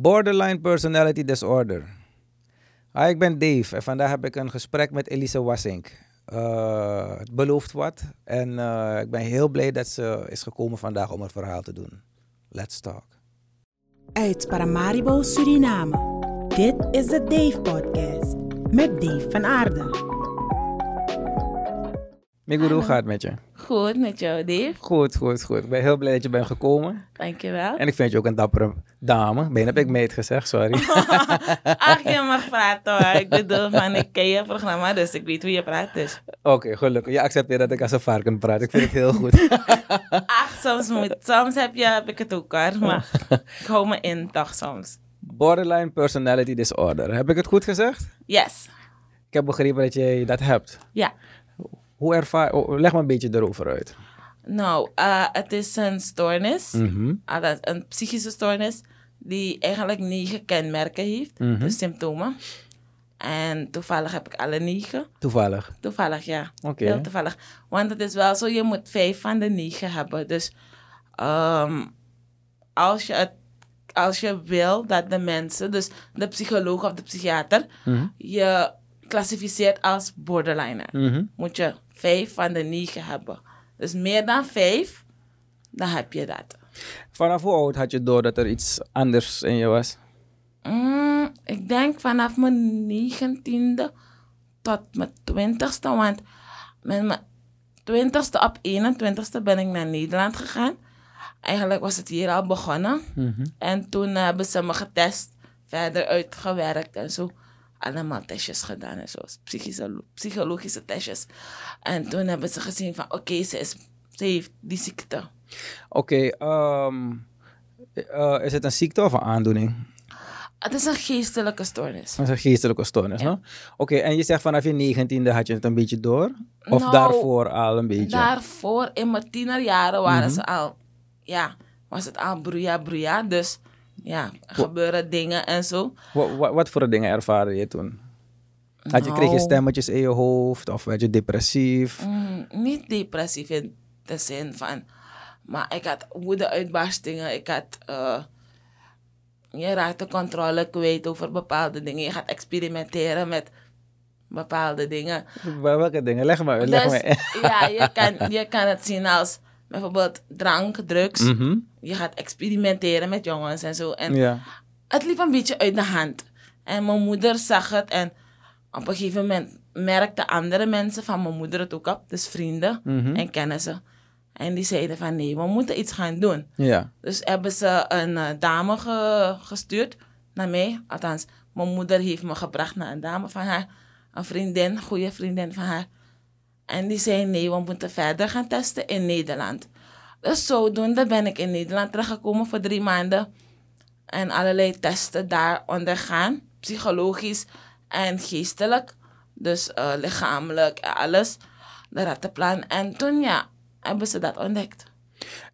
Borderline Personality Disorder. Hi, ik ben Dave en vandaag heb ik een gesprek met Elise Wassink. Het belooft wat en ik ben heel blij dat ze is gekomen vandaag om een verhaal te doen. Let's talk. Uit Paramaribo, Suriname. Dit is de Dave Podcast met Dave van Aarden. Miguel, hoe gaat het met je? Goed, met jou, Dave. Goed. Ik ben heel blij dat je bent gekomen. Dankjewel. En ik vind je ook een dappere dame. Ben heb ik meid gezegd, sorry. Ach, je mag praten hoor. Ik bedoel, man, ik ken je programma, dus ik weet hoe je praat dus. Oké, gelukkig. Je accepteert dat ik als een varken praat. Ik vind het heel goed. Ach, soms heb ik het ook hoor, maar ik hou me in toch soms. Borderline Personality Disorder. Heb ik het goed gezegd? Yes. Ik heb begrepen dat jij dat hebt. Ja. Hoe ervaar... leg maar een beetje erover uit. Nou, het is een stoornis. Mm-hmm. Een psychische stoornis die eigenlijk 9 kenmerken heeft. Mm-hmm. Dus symptomen. En toevallig heb ik alle 9. Toevallig? Toevallig, ja. Oké. Heel toevallig. Want het is wel zo, je moet 5 van de 9 hebben. Dus als je wil dat de mensen, dus de psycholoog of de psychiater, mm-hmm, je klassificeert als borderliner, mm-hmm, moet je 5 van de 9 hebben. Dus meer dan 5, dan heb je dat. Vanaf hoe oud had je door dat er iets anders in je was? Ik denk vanaf mijn 19e tot mijn 20e. Want met mijn 20e op 21e ben ik naar Nederland gegaan. Eigenlijk was het hier al begonnen. Mm-hmm. En toen hebben ze me getest, verder uitgewerkt en zo. Allemaal testjes gedaan en zo, psychologische testjes. En toen hebben ze gezien van, oké, ze heeft die ziekte. Oké, is het een ziekte of een aandoening? Het is een geestelijke stoornis. Het is een geestelijke stoornis, ja. Hè? Oké, en je zegt vanaf je 19e had je het een beetje door? Of nou, daarvoor al een beetje? Daarvoor, in mijn tienerjaren waren, mm-hmm, ze al, ja, was het al broeia, dus... Ja, er gebeuren dingen en zo. Wat voor dingen ervaarde je toen? Kreeg je stemmetjes in je hoofd of werd je depressief? Niet depressief in de zin van... Maar ik had woede-uitbarstingen. Ik had... je raakt de controle kwijt over bepaalde dingen. Je gaat experimenteren met bepaalde dingen. Welke dingen? Leg maar. Ja, je kan het zien als... Bijvoorbeeld drank, drugs. Mm-hmm. Je gaat experimenteren met jongens en zo. En het liep een beetje uit de hand. En mijn moeder zag het. En op een gegeven moment merkten andere mensen van mijn moeder het ook op. Dus vrienden, mm-hmm, en kennissen. En die zeiden van nee, we moeten iets gaan doen. Ja. Dus hebben ze een dame gestuurd naar mij. Althans, mijn moeder heeft me gebracht naar een dame van haar. Een vriendin, goede vriendin van haar. En die zei, nee, we moeten verder gaan testen in Nederland. Dus zodoende ben ik in Nederland teruggekomen voor 3 maanden. En allerlei testen daar ondergaan. Psychologisch en geestelijk. Dus lichamelijk en alles. De rattenplan. En toen hebben ze dat ontdekt.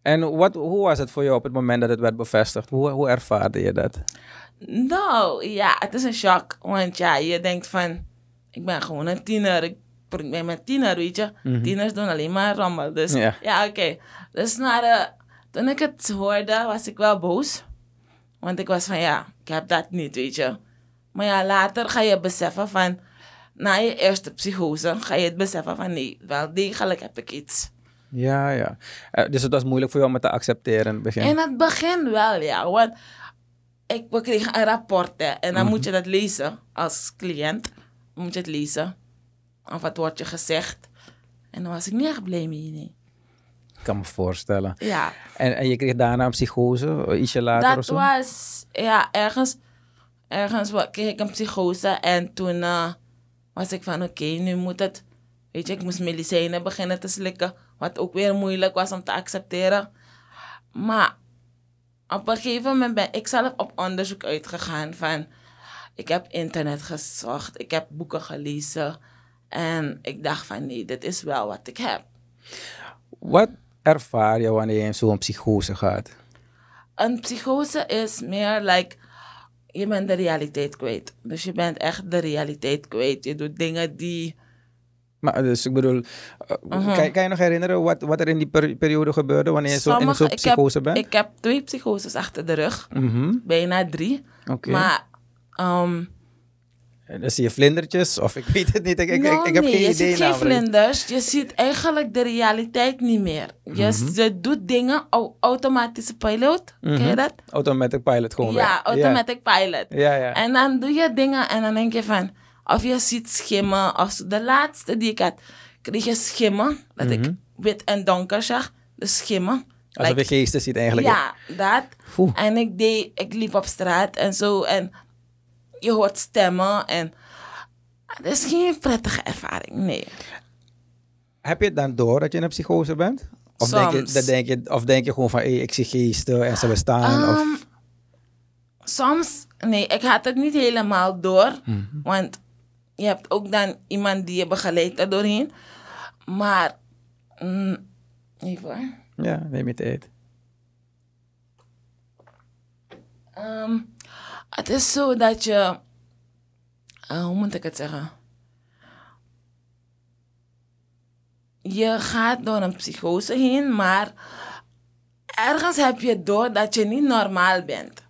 En hoe was het voor jou op het moment dat het werd bevestigd? Hoe ervaarde je dat? Nou, ja, het is een shock. Want ja, je denkt van, ik ben gewoon een tiener. Ik ben met tiener, weet je. Mm-hmm. Tieners doen alleen maar rommel. Dus oké. Dus toen ik het hoorde, was ik wel boos. Want ik was van, ik heb dat niet, weet je. Maar later ga je beseffen van... Na je eerste psychose ga je het beseffen van... Nee, wel degelijk heb ik iets. Ja. Dus het was moeilijk voor jou om te accepteren in het begin? In het begin wel, ja. Want we kregen een rapport. Hè, en dan, mm-hmm, moet je dat lezen. Als cliënt moet je het lezen. Of wat wordt je gezegd? En dan was ik niet echt blij mee, nee. Ik kan me voorstellen. Ja. En je kreeg daarna een psychose, ietsje later of zo? Dat was, ergens kreeg ik een psychose. En toen was ik van, oké, nu moet het... Weet je, ik moest medicijnen beginnen te slikken. Wat ook weer moeilijk was om te accepteren. Maar op een gegeven moment ben ik zelf op onderzoek uitgegaan van... Ik heb internet gezocht, ik heb boeken gelezen... En ik dacht van nee, dit is wel wat ik heb. Wat ervaar je wanneer je in zo'n psychose gaat? Een psychose is meer je bent de realiteit kwijt. Dus je bent echt de realiteit kwijt. Je doet dingen die Maar dus ik bedoel, kan je nog herinneren wat er in die periode gebeurde wanneer je in zo'n psychose bent? Ik heb 2 psychoses achter de rug, bijna 3. Okay. Maar... dan zie je vlindertjes of ik weet het niet. Ik heb geen idee. Je ziet geen vlinders. Je ziet eigenlijk de realiteit niet meer. Je doet dingen op automatische pilot. Ken je dat? Automatic pilot gewoon. Ja, automatic pilot. Ja, ja. En dan doe je dingen en dan denk je van... Of je ziet schimmen. Of de laatste die ik had, kreeg je schimmen. Dat ik wit en donker zag. Dus schimmen. Alsof je geesten ziet eigenlijk. Ja, dat. Oeh. En ik liep op straat en zo en... Je hoort stemmen en het is geen prettige ervaring, nee. Heb je het dan door dat je in een psychose bent? Of denk je gewoon van, ik zie geesten en ze bestaan? Of... Soms, nee, ik had het niet helemaal door. Want je hebt ook dan iemand die je begeleidt er doorheen. Maar, even hoor. Ja, neem je tijd. Het is zo dat je... hoe moet ik het zeggen? Je gaat door een psychose heen, maar... Ergens heb je door dat je niet normaal bent.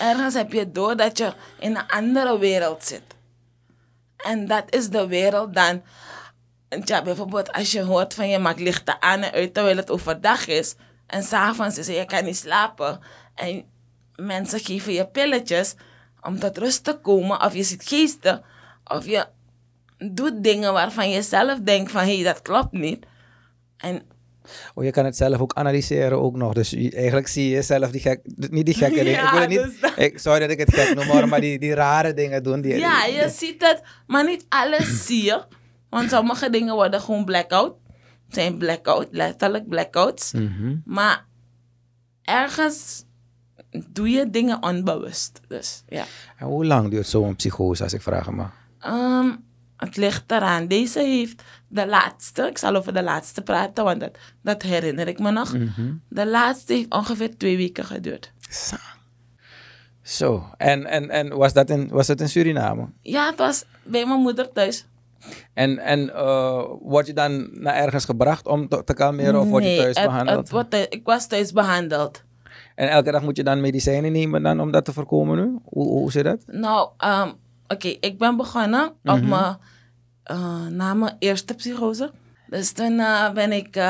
Ergens heb je door dat je in een andere wereld zit. En dat is de wereld dan... Ja, bijvoorbeeld als je hoort van je maakt lichten aan en uit terwijl het overdag is. En 's avonds is je kan niet slapen. En mensen geven je pilletjes... om tot rust te komen, of je ziet geesten, of je doet dingen waarvan je zelf denkt van, hé, dat klopt niet. En... Oh, je kan het zelf ook analyseren ook nog, dus eigenlijk zie je zelf die gekke dingen. Ja, sorry dat ik het gek noem, maar die rare dingen doen. Je ziet het, maar niet alles zie je, want sommige dingen worden gewoon blackout. Het zijn letterlijk blackouts, maar ergens... Doe je dingen onbewust. Dus, ja. En hoe lang duurt zo'n psychose, als ik vraag me? Het ligt eraan. Deze heeft de laatste. Ik zal over de laatste praten, want dat herinner ik me nog. De laatste heeft ongeveer 2 weken geduurd. Zo. En was het in Suriname? Ja, het was bij mijn moeder thuis. En word je dan naar ergens gebracht om te kalmeren? Of word je thuis behandeld? Ik was thuis behandeld. En elke dag moet je dan medicijnen nemen dan om dat te voorkomen nu? Hoe zit dat? Nou, oké, ik ben begonnen na mijn eerste psychose. Dus toen ben ik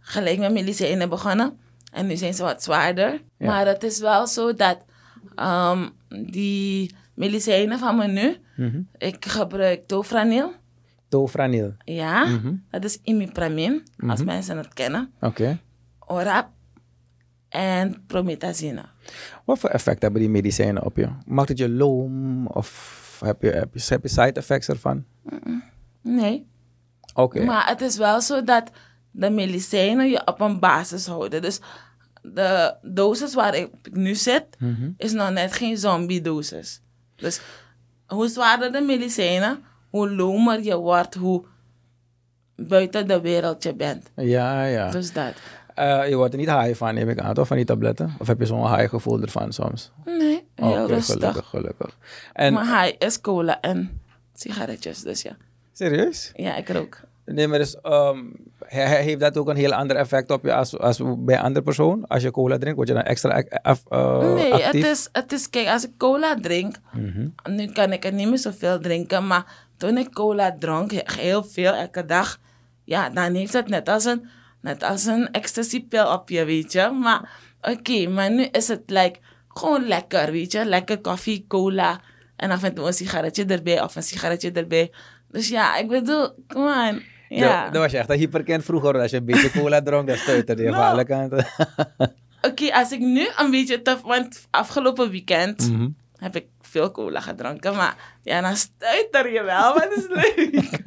gelijk met medicijnen begonnen. En nu zijn ze wat zwaarder. Ja. Maar het is wel zo dat die medicijnen van me nu... Ik gebruik tofranil. Tofranil? Ja, dat is imipramine, als mensen het kennen. Oké. ORAP. En promethazine. Wat voor effect hebben die medicijnen op je? Maakt het je loom? Of heb je side effects ervan? Nee. Oké. Maar het is wel zo dat de medicijnen je op een basis houden. Dus de dosis waar ik nu zit, is nog net geen zombie-dosis. Dus hoe zwaarder de medicijnen, hoe lomer je wordt, hoe buiten de wereld je bent. Ja, ja. Dus dat... je wordt er niet high van, neem ik aan, toch? Van die tabletten? Of heb je zo'n high gevoel ervan soms? Nee, heel rustig. Gelukkig. En, maar high is cola en sigaretjes, dus ja. Serieus? Ja, ik rook. Nee, maar dus heeft dat ook een heel ander effect op je als bij een andere persoon? Als je cola drinkt, word je dan extra actief? Nee, het is, kijk, als ik cola drink, nu kan ik er niet meer zoveel drinken, maar toen ik cola dronk, heel veel, elke dag, ja, dan heeft het net als een ecstasy-pil op je, weet je. Maar oké, maar nu is het gewoon lekker, weet je. Lekker koffie, cola en af en toe een sigaretje erbij of een sigaretje erbij. Dus ja, ik bedoel, come on. Ja. Dat was je echt een hyperkind vroeger. Als je een beetje cola dronk, dan stuiterde je van alle kanten. Oké, als ik nu een beetje tof... Want afgelopen weekend heb ik veel cola gedronken. Maar ja, dan stuiter je wel, maar dat is leuk.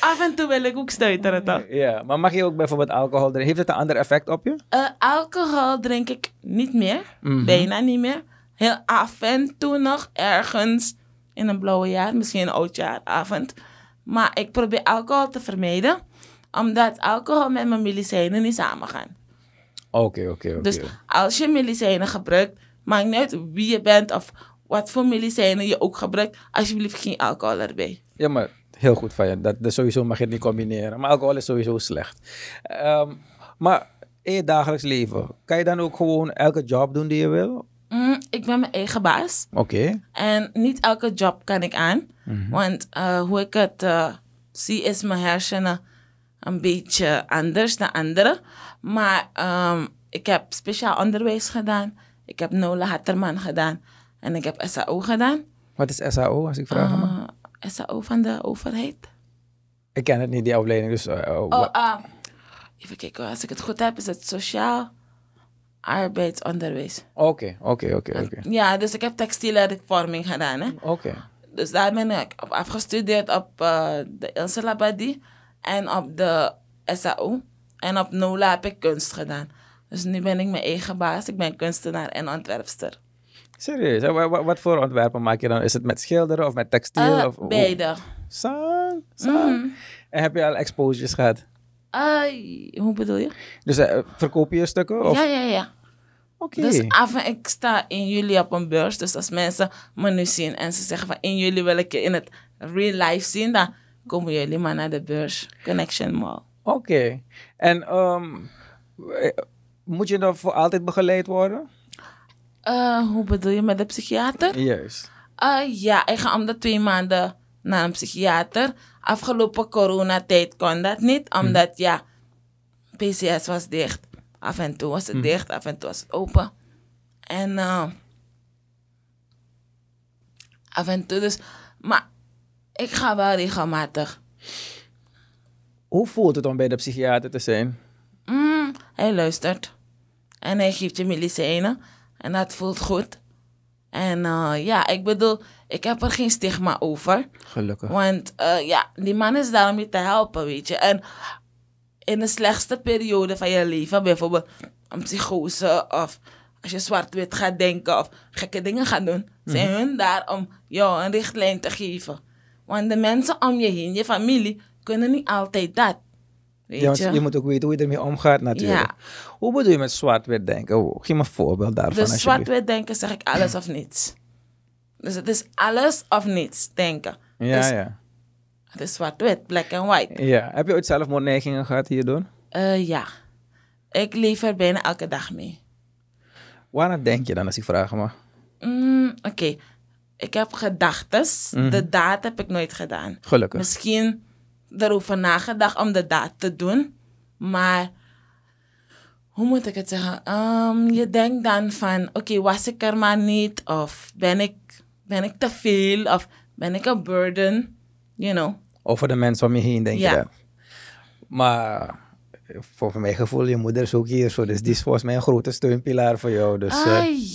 Af en toe wil ik ook stuiteren, toch? Ja, maar mag je ook bijvoorbeeld alcohol drinken? Heeft het een ander effect op je? Alcohol drink ik niet meer. Bijna niet meer. Heel af en toe nog ergens in een blauwe jaar. Misschien een oudjaaravond. Maar ik probeer alcohol te vermijden. Omdat alcohol met mijn medicijnen niet samengaan. Oké. Dus als je medicijnen gebruikt, maakt niet uit wie je bent of... Wat voor medicijnen je ook gebruikt, alsjeblieft geen alcohol erbij. Ja, maar Heel goed van je. Dat sowieso mag je het niet combineren. Maar alcohol is sowieso slecht. Maar in je dagelijks leven, kan je dan ook gewoon elke job doen die je wil? Ik ben mijn eigen baas. Oké. En niet elke job kan ik aan. Mm-hmm. Want hoe ik het zie is mijn hersenen een beetje anders dan anderen. Maar ik heb speciaal onderwijs gedaan. Ik heb Nola Hatterman gedaan. En ik heb SAO gedaan. Wat is SAO, als ik vraag? SAO van de overheid. Ik ken het niet, die opleiding. Dus, even kijken, als ik het goed heb, is het sociaal arbeidsonderwijs. Oké. Ja, dus ik heb textiele reforming gedaan. Oké. Dus daar ben ik op afgestudeerd op de Ilse Labadie en op de SAO. En op NOLA heb ik kunst gedaan. Dus nu ben ik mijn eigen baas. Ik ben kunstenaar en ontwerpster. Serieus? Wat voor ontwerpen maak je dan? Is het met schilderen of met textiel? Beide. Zo. Mm. En heb je al exposures gehad? Hoe bedoel je? Dus verkoop je stukken? Of? Ja. Oké. Dus ik sta in juli op een beurs. Dus als mensen me nu zien en ze zeggen van in juli wil ik je in het real life zien, dan komen jullie maar naar de beurs. Connection Mall. Oké. En moet je dan voor altijd begeleid worden? Hoe bedoel je, met de psychiater? Juist. Ja, ik ga om de 2 maanden naar een psychiater. Afgelopen coronatijd kon dat niet, omdat PCS was dicht. Af en toe was het dicht, af en toe was het open. En af en toe dus. Maar ik ga wel regelmatig. Hoe voelt het om bij de psychiater te zijn? Hij luistert. En hij geeft je medicijnen. En dat voelt goed. En ik bedoel, ik heb er geen stigma over. Gelukkig. Want die man is daar om je te helpen, weet je. En in de slechtste periode van je leven, bijvoorbeeld een psychose of als je zwart-wit gaat denken of gekke dingen gaat doen, zijn hun daar om jou een richtlijn te geven. Want de mensen om je heen, je familie, kunnen niet altijd dat. Ja, je moet ook weten hoe je ermee omgaat natuurlijk. Ja. Hoe bedoel je met zwart-wit denken? Geef me een voorbeeld daarvan. Dus zwart-wit denken zeg ik alles of niets. Dus het is alles of niets denken. Ja, dus, ja. Het is zwart-wit, black and white. Ja. Heb je ooit zelfmoordneigingen gehad hierdoor? Ja. Ik leef er bijna elke dag mee. Waaraan denk je dan als ik vraag me? Oké. Ik heb gedachtes. De daad heb ik nooit gedaan. Gelukkig. Misschien daarover nagedacht om de daad te doen. Maar hoe moet ik het zeggen? Je denkt dan van, oké, was ik er maar niet? Of ben ik te veel? Of ben ik een burden? You know. Over de mensen om je heen denk je dat. Maar voor mijn gevoel, je moeder is ook hier. Zo, dus die is volgens mij een grote steunpilaar voor jou. Dus,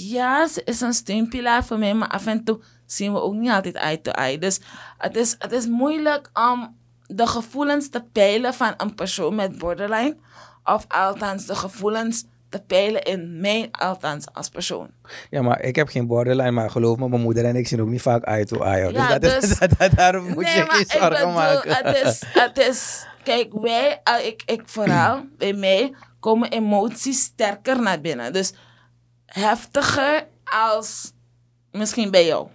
ja, ze is een steunpilaar voor mij. Maar af en toe zien we ook niet altijd eye-to-eye. Dus het is moeilijk om de gevoelens te peilen van een persoon met borderline. Of althans de gevoelens te peilen in mij, althans als persoon. Ja, maar ik heb geen borderline, maar geloof me, mijn moeder en ik zien ook niet vaak eye to eye. Dus ja, daarom moet je geen zorgen maken. Het is, kijk, ik vooral, bij mij komen emoties sterker naar binnen. Dus heftiger als misschien bij jou.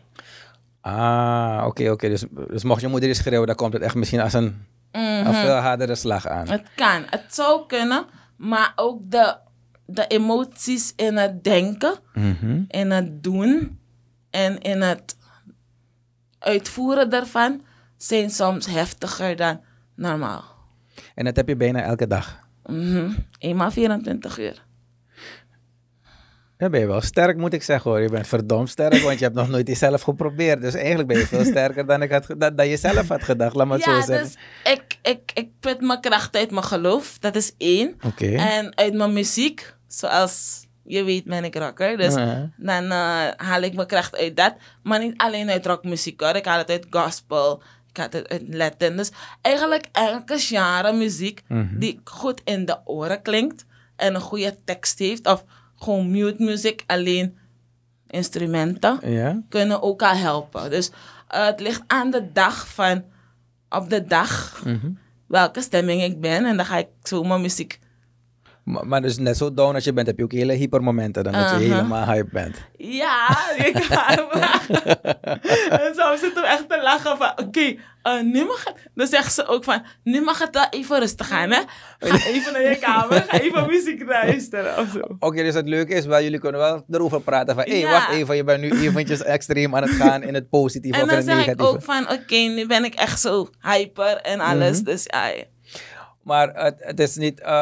Oké. Dus mocht je moeder eens schreeuwen, dan komt het echt misschien als een veel hardere slag aan. Het kan. Het zou kunnen. Maar ook de emoties in het denken, in het doen en in het uitvoeren daarvan zijn soms heftiger dan normaal. En dat heb je bijna elke dag? Eenmaal 24 uur. Dan ben je wel sterk, moet ik zeggen hoor. Je bent verdomd sterk, want je hebt nog nooit jezelf geprobeerd. Dus eigenlijk ben je veel sterker dan je zelf had gedacht. Laat maar het zo zeggen. Dus ik put mijn kracht uit mijn geloof. Dat is 1. Okay. En uit mijn muziek. Zoals je weet ben ik rocker. Dus dan haal ik mijn kracht uit dat. Maar niet alleen uit rockmuziek hoor. Ik haal het uit gospel. Ik haal het uit Latin. Dus eigenlijk elke genre muziek die goed in de oren klinkt. En een goede tekst heeft. Of gewoon mute music, alleen instrumenten, kunnen ook al helpen. Dus het ligt aan de dag van, op de dag, welke stemming ik ben. En dan ga ik zo mijn muziek. Maar dus net zo down als je bent, heb je ook hele hypermomenten. Dan dat je helemaal hype bent. Ja, ik ga. En soms zit ik echt te lachen van, oké, Dan zegt ze ook van, nu mag het wel even rustig gaan, hè? Ga even naar je kamer, ga even muziek luisteren of zo. Oké, dus het leuke is wel, jullie kunnen wel erover praten van, hé, wacht even, je bent nu eventjes extreem aan het gaan in het positieve of in het negatieve. En dan zeg ik ook van, oké, nu ben ik echt zo hyper en alles, dus ja. Maar het is niet... ik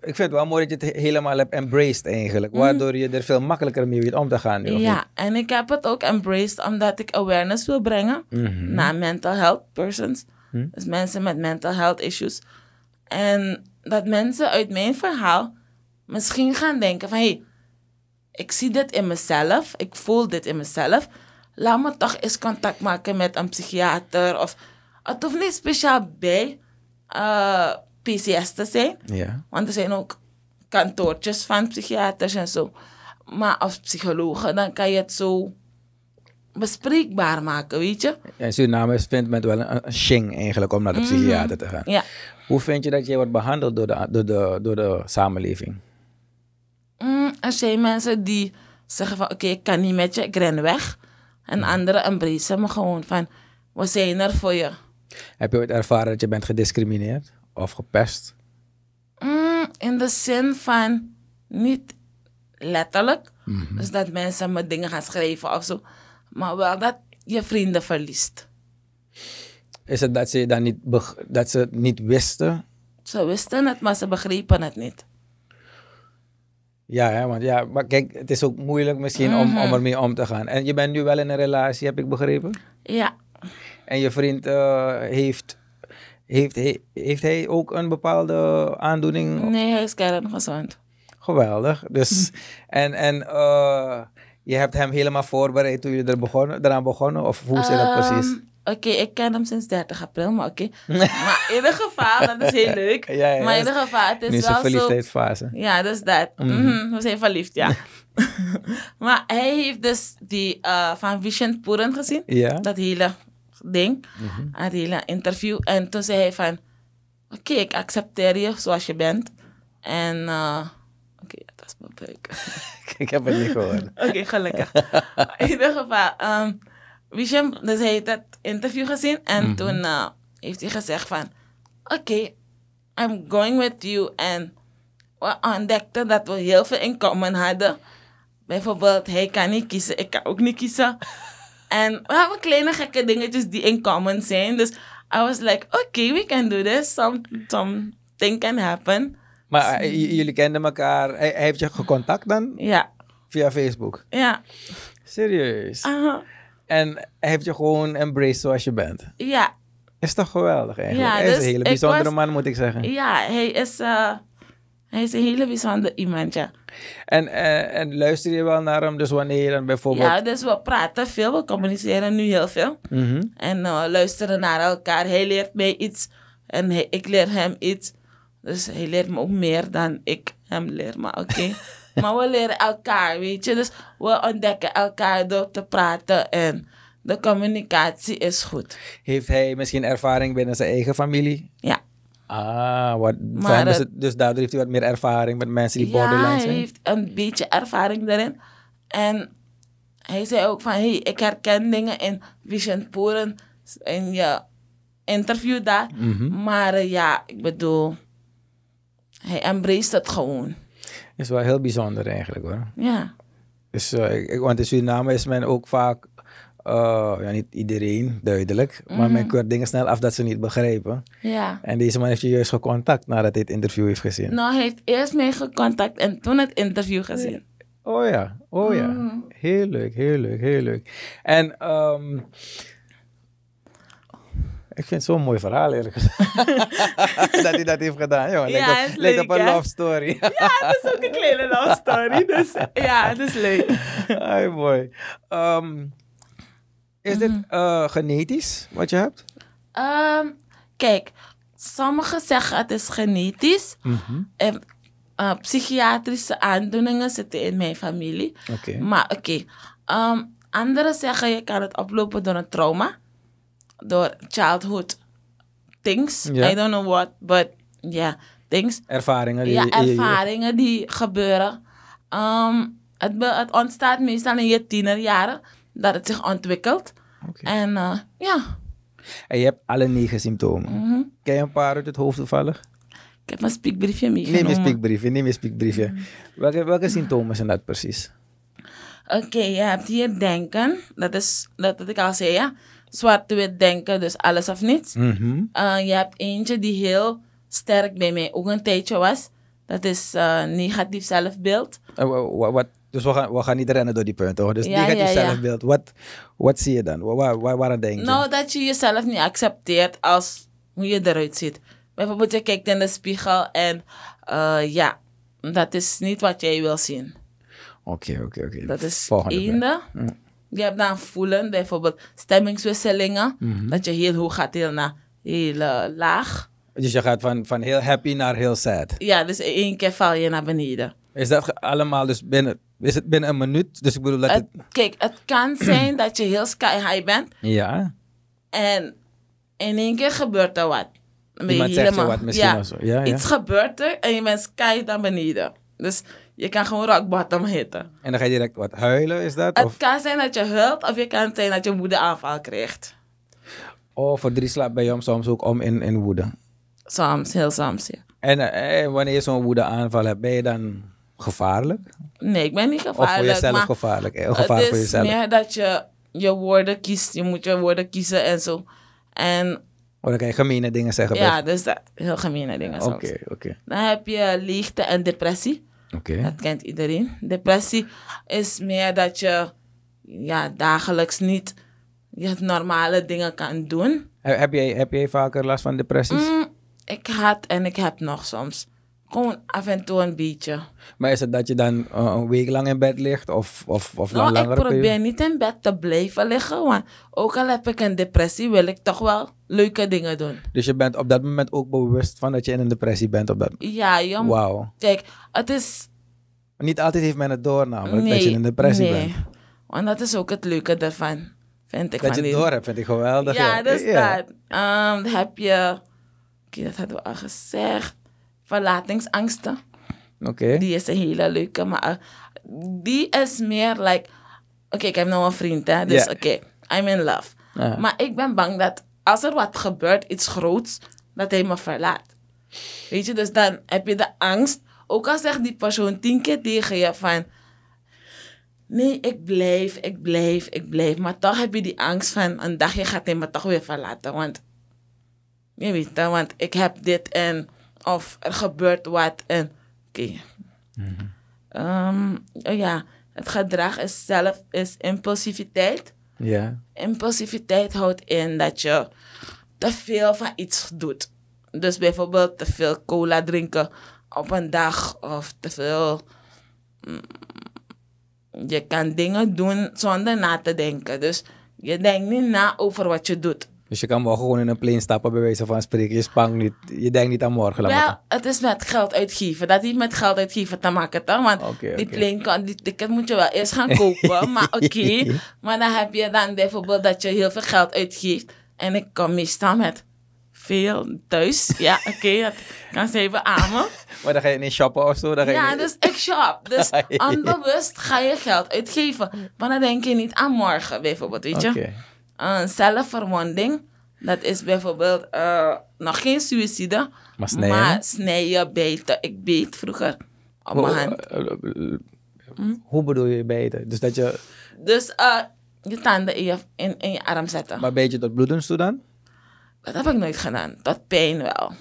vind het wel mooi dat je het helemaal hebt embraced eigenlijk. Waardoor je er veel makkelijker mee weet om te gaan. Nu, ja, en ik heb het ook embraced omdat ik awareness wil brengen. Naar mental health persons. Dus mensen met mental health issues. En dat mensen uit mijn verhaal misschien gaan denken van... Hey, ik zie dit in mezelf. Ik voel dit in mezelf. Laat me toch eens contact maken met een psychiater. Of, het hoeft niet speciaal bij... PCS te zijn. Ja. Want er zijn ook kantoortjes van psychiaters en zo. Maar als psychologen, dan kan je het zo bespreekbaar maken, weet je. Ja, in Suriname vindt men wel een shing eigenlijk om naar de psychiater te gaan. Ja. Hoe vind je dat jij wordt behandeld door de samenleving? Er zijn mensen die zeggen van, oké, ik kan niet met je, ik ren weg. En anderen embracen me gewoon van, we zijn er voor je. Heb je ooit ervaren dat je bent gediscrimineerd? Of gepest? In de zin van niet letterlijk. Dus dat mensen me dingen gaan schrijven of zo. Maar wel dat je vrienden verliest. Is het dat ze dan niet dat ze het niet wisten? Ze wisten het, maar ze begrepen het niet. Ja, hè, want ja, maar kijk, het is ook moeilijk misschien om ermee om te gaan. En je bent nu wel in een relatie, heb ik begrepen? Ja. En je vriend heeft hij ook een bepaalde aandoening? Nee, hij is kerngezond. Geweldig. Dus, en je hebt hem helemaal voorbereid toen jullie eraan begonnen? Of hoe is dat precies? Oké, ik ken hem sinds 30 april, maar maar in ieder geval, dat is heel leuk. Ja, maar in ieder geval, het is wel zo... Nu is de verliefdheidsfase. Ja, dus dat. We zijn verliefd, ja. Maar hij heeft dus die van Vishen Puran gezien. Ja. Dat hele... ding, het hele interview. En toen zei hij van, oké, ik accepteer je zoals je bent. En, oké, dat is wel leuk. Ik heb het niet gehoord. Oké, gelukkig. In ieder geval, dus hij heeft dat interview gezien. En toen heeft hij gezegd van, oké, I'm going with you. En we ontdekten dat we heel veel in common hadden. Bijvoorbeeld, hij kan niet kiezen, ik kan ook niet kiezen. En we hebben kleine gekke dingetjes die in common zijn. Dus I was like, oké, we can do this. Something can happen. Maar jullie kenden elkaar. Hij heeft je gecontact dan? Ja. Via Facebook? Ja. Serieus? En hij heeft je gewoon embraced zoals je bent? Ja. Is toch geweldig eigenlijk? Ja, hij is dus een hele bijzondere man, moet ik zeggen. Ja, hij is een hele bijzonder iemand, ja. En luister je wel naar hem? Dus wanneer je dan bijvoorbeeld... Ja, dus we praten veel. We communiceren nu heel veel. En luisteren naar elkaar. Hij leert mij iets. En ik leer hem iets. Dus hij leert me ook meer dan ik hem leer. Maar oké. Maar we leren elkaar, weet je. Dus we ontdekken elkaar door te praten. En de communicatie is goed. Heeft hij misschien ervaring binnen zijn eigen familie? Ja. Dus daardoor heeft hij wat meer ervaring met mensen die borderline zijn? Ja, hij heeft een beetje ervaring daarin. En hij zei ook van, hey, ik herken dingen in Vishen Puran in je interview daar. Maar ik bedoel, hij embraced het gewoon. Is wel heel bijzonder eigenlijk, hoor. Ja. Dus, want in Suriname is men ook vaak... niet iedereen, duidelijk. Maar men keurt dingen snel af dat ze niet begrijpen. Ja. En deze man heeft je juist gecontact nadat hij het interview heeft gezien. Nou, hij heeft eerst mij gecontact en toen het interview gezien. Oh ja. Heel leuk. En ik vind het zo'n mooi verhaal, eerlijk gezegd. Dat hij dat heeft gedaan, jongen. Ja, het lijkt op een love story. Ja, het is ook een kleine love story. Dus ja, het is leuk. Ai, mooi. Is dit genetisch, wat je hebt? Kijk, sommigen zeggen het is genetisch. En, psychiatrische aandoeningen zitten in mijn familie. Maar anderen zeggen je kan het oplopen door een trauma. Door childhood things. I don't know what, but yeah, things. Ervaringen die... Ja, ervaringen die gebeuren. Het ontstaat meestal in je tienerjaren. Dat het zich ontwikkelt. En ja, En je hebt alle 9 symptomen. Mm-hmm. Ken je een paar uit het hoofd toevallig? Ik heb mijn spiekbriefje meegenomen. Neem je spiekbriefje. Mm-hmm. Welke symptomen zijn dat precies? Oké, je hebt hier denken. Dat is dat ik al zei, ja. Zwart-wit denken, dus alles of niets. Mm-hmm. Je hebt eentje die heel sterk bij mij ook een tijdje was. Dat is negatief zelfbeeld. Dus we gaan niet rennen door die punten, hoor. Dus negatief zelfbeeld. Wat zie je dan? Waar denk je? Nou, dat je jezelf niet accepteert als hoe je eruit ziet. Bijvoorbeeld, je kijkt in de spiegel en dat is niet wat jij wil zien. Oké. Dat is volgende. Je hebt dan voelen, bijvoorbeeld stemmingswisselingen. Mm-hmm. Dat je heel hoog gaat, heel laag. Dus je gaat van heel happy naar heel sad. Ja, dus 1 keer val je naar beneden. Is dat allemaal dus binnen een minuut? Dus ik bedoel dat Kijk, het kan zijn dat je heel sky-high bent. Ja. En in 1 keer gebeurt er wat. Iemand zegt je wat misschien of zo. Ja, iets gebeurt er en je bent sky naar beneden. Dus je kan gewoon rock bottom hitten. En dan ga je direct wat huilen, is dat? Het kan zijn dat je huilt of je kan zijn dat je woedeaanval krijgt. Oh, verdriet slaat bij jou soms ook om in woede. Soms, heel soms, ja. En wanneer je zo'n woedeaanval hebt, ben je dan gevaarlijk? Nee, ik ben niet gevaarlijk. Of voor jezelf maar gevaarlijk? Gevaar voor jezelf. Het is meer dat je je woorden kiest. Je moet je woorden kiezen en zo. En dan kan je gemene dingen zeggen. Ja, dus dat, heel gemene dingen soms. Oké. Dan heb je leegte en depressie. Oké. Dat kent iedereen. Depressie is meer dat je dagelijks niet je normale dingen kan doen. Heb jij vaker last van depressies? Ik had en ik heb nog soms. Gewoon af en toe een beetje. Maar is het dat je dan een week lang in bed ligt? Of nou, langer? Ik probeer niet in bed te blijven liggen. Want ook al heb ik een depressie, wil ik toch wel leuke dingen doen. Dus je bent op dat moment ook bewust van dat je in een depressie bent? Op dat moment? Ja, joh. Wow. Kijk, het is... Niet altijd heeft men het door namelijk dat je in een depressie bent. Want dat is ook het leuke daarvan, vind ik. Dat je het door hebt, vind ik geweldig. Ja, dat is dat. Heb je... Oké, dat hadden we al gezegd. Verlatingsangsten. Oké. Die is een hele leuke, maar die is meer like... Oké, ik heb nou een vriend, hè. Dus oké, I'm in love. Ja. Maar ik ben bang dat als er wat gebeurt, iets groots, dat hij me verlaat. Weet je, dus dan heb je de angst. Ook al zegt die persoon 10 keer tegen je van... Nee, ik blijf. Maar toch heb je die angst van een dag, je gaat hij me toch weer verlaten. Want... Je weet dat, want ik heb dit en... Of er gebeurt wat en... Oké. Mm-hmm. Het gedrag is impulsiviteit. Ja. Yeah. Impulsiviteit houdt in dat je te veel van iets doet. Dus bijvoorbeeld te veel cola drinken op een dag. Of te veel... Je kan dingen doen zonder na te denken. Dus je denkt niet na over wat je doet. Dus je kan wel gewoon in een plane stappen bij wijze van spreken. Je spang niet. Je denkt niet aan morgen. Wel, het is met geld uitgeven. Dat heeft met geld uitgeven te maken, toch? Want die plane kan, die ticket moet je wel eerst gaan kopen. Maar oké. Maar dan heb je dan bijvoorbeeld dat je heel veel geld uitgeeft. En ik kom meestal met veel thuis. Ja, oké. Dat kan ze even amen. Maar dan ga je niet shoppen of zo? Dus ik shop. Dus onbewust ga je geld uitgeven. Maar dan denk je niet aan morgen, bijvoorbeeld, weet je? Oké. Zelfverwonding, dat is bijvoorbeeld nog geen suïcide, maar snijden, bijten. Ik beet vroeger op mijn hand. Hoe bedoel je bijten? Dus dat je... Dus je tanden in je arm zetten. Maar beet je tot bloedens toe dan? Dat heb ik nooit gedaan. Dat pijn wel.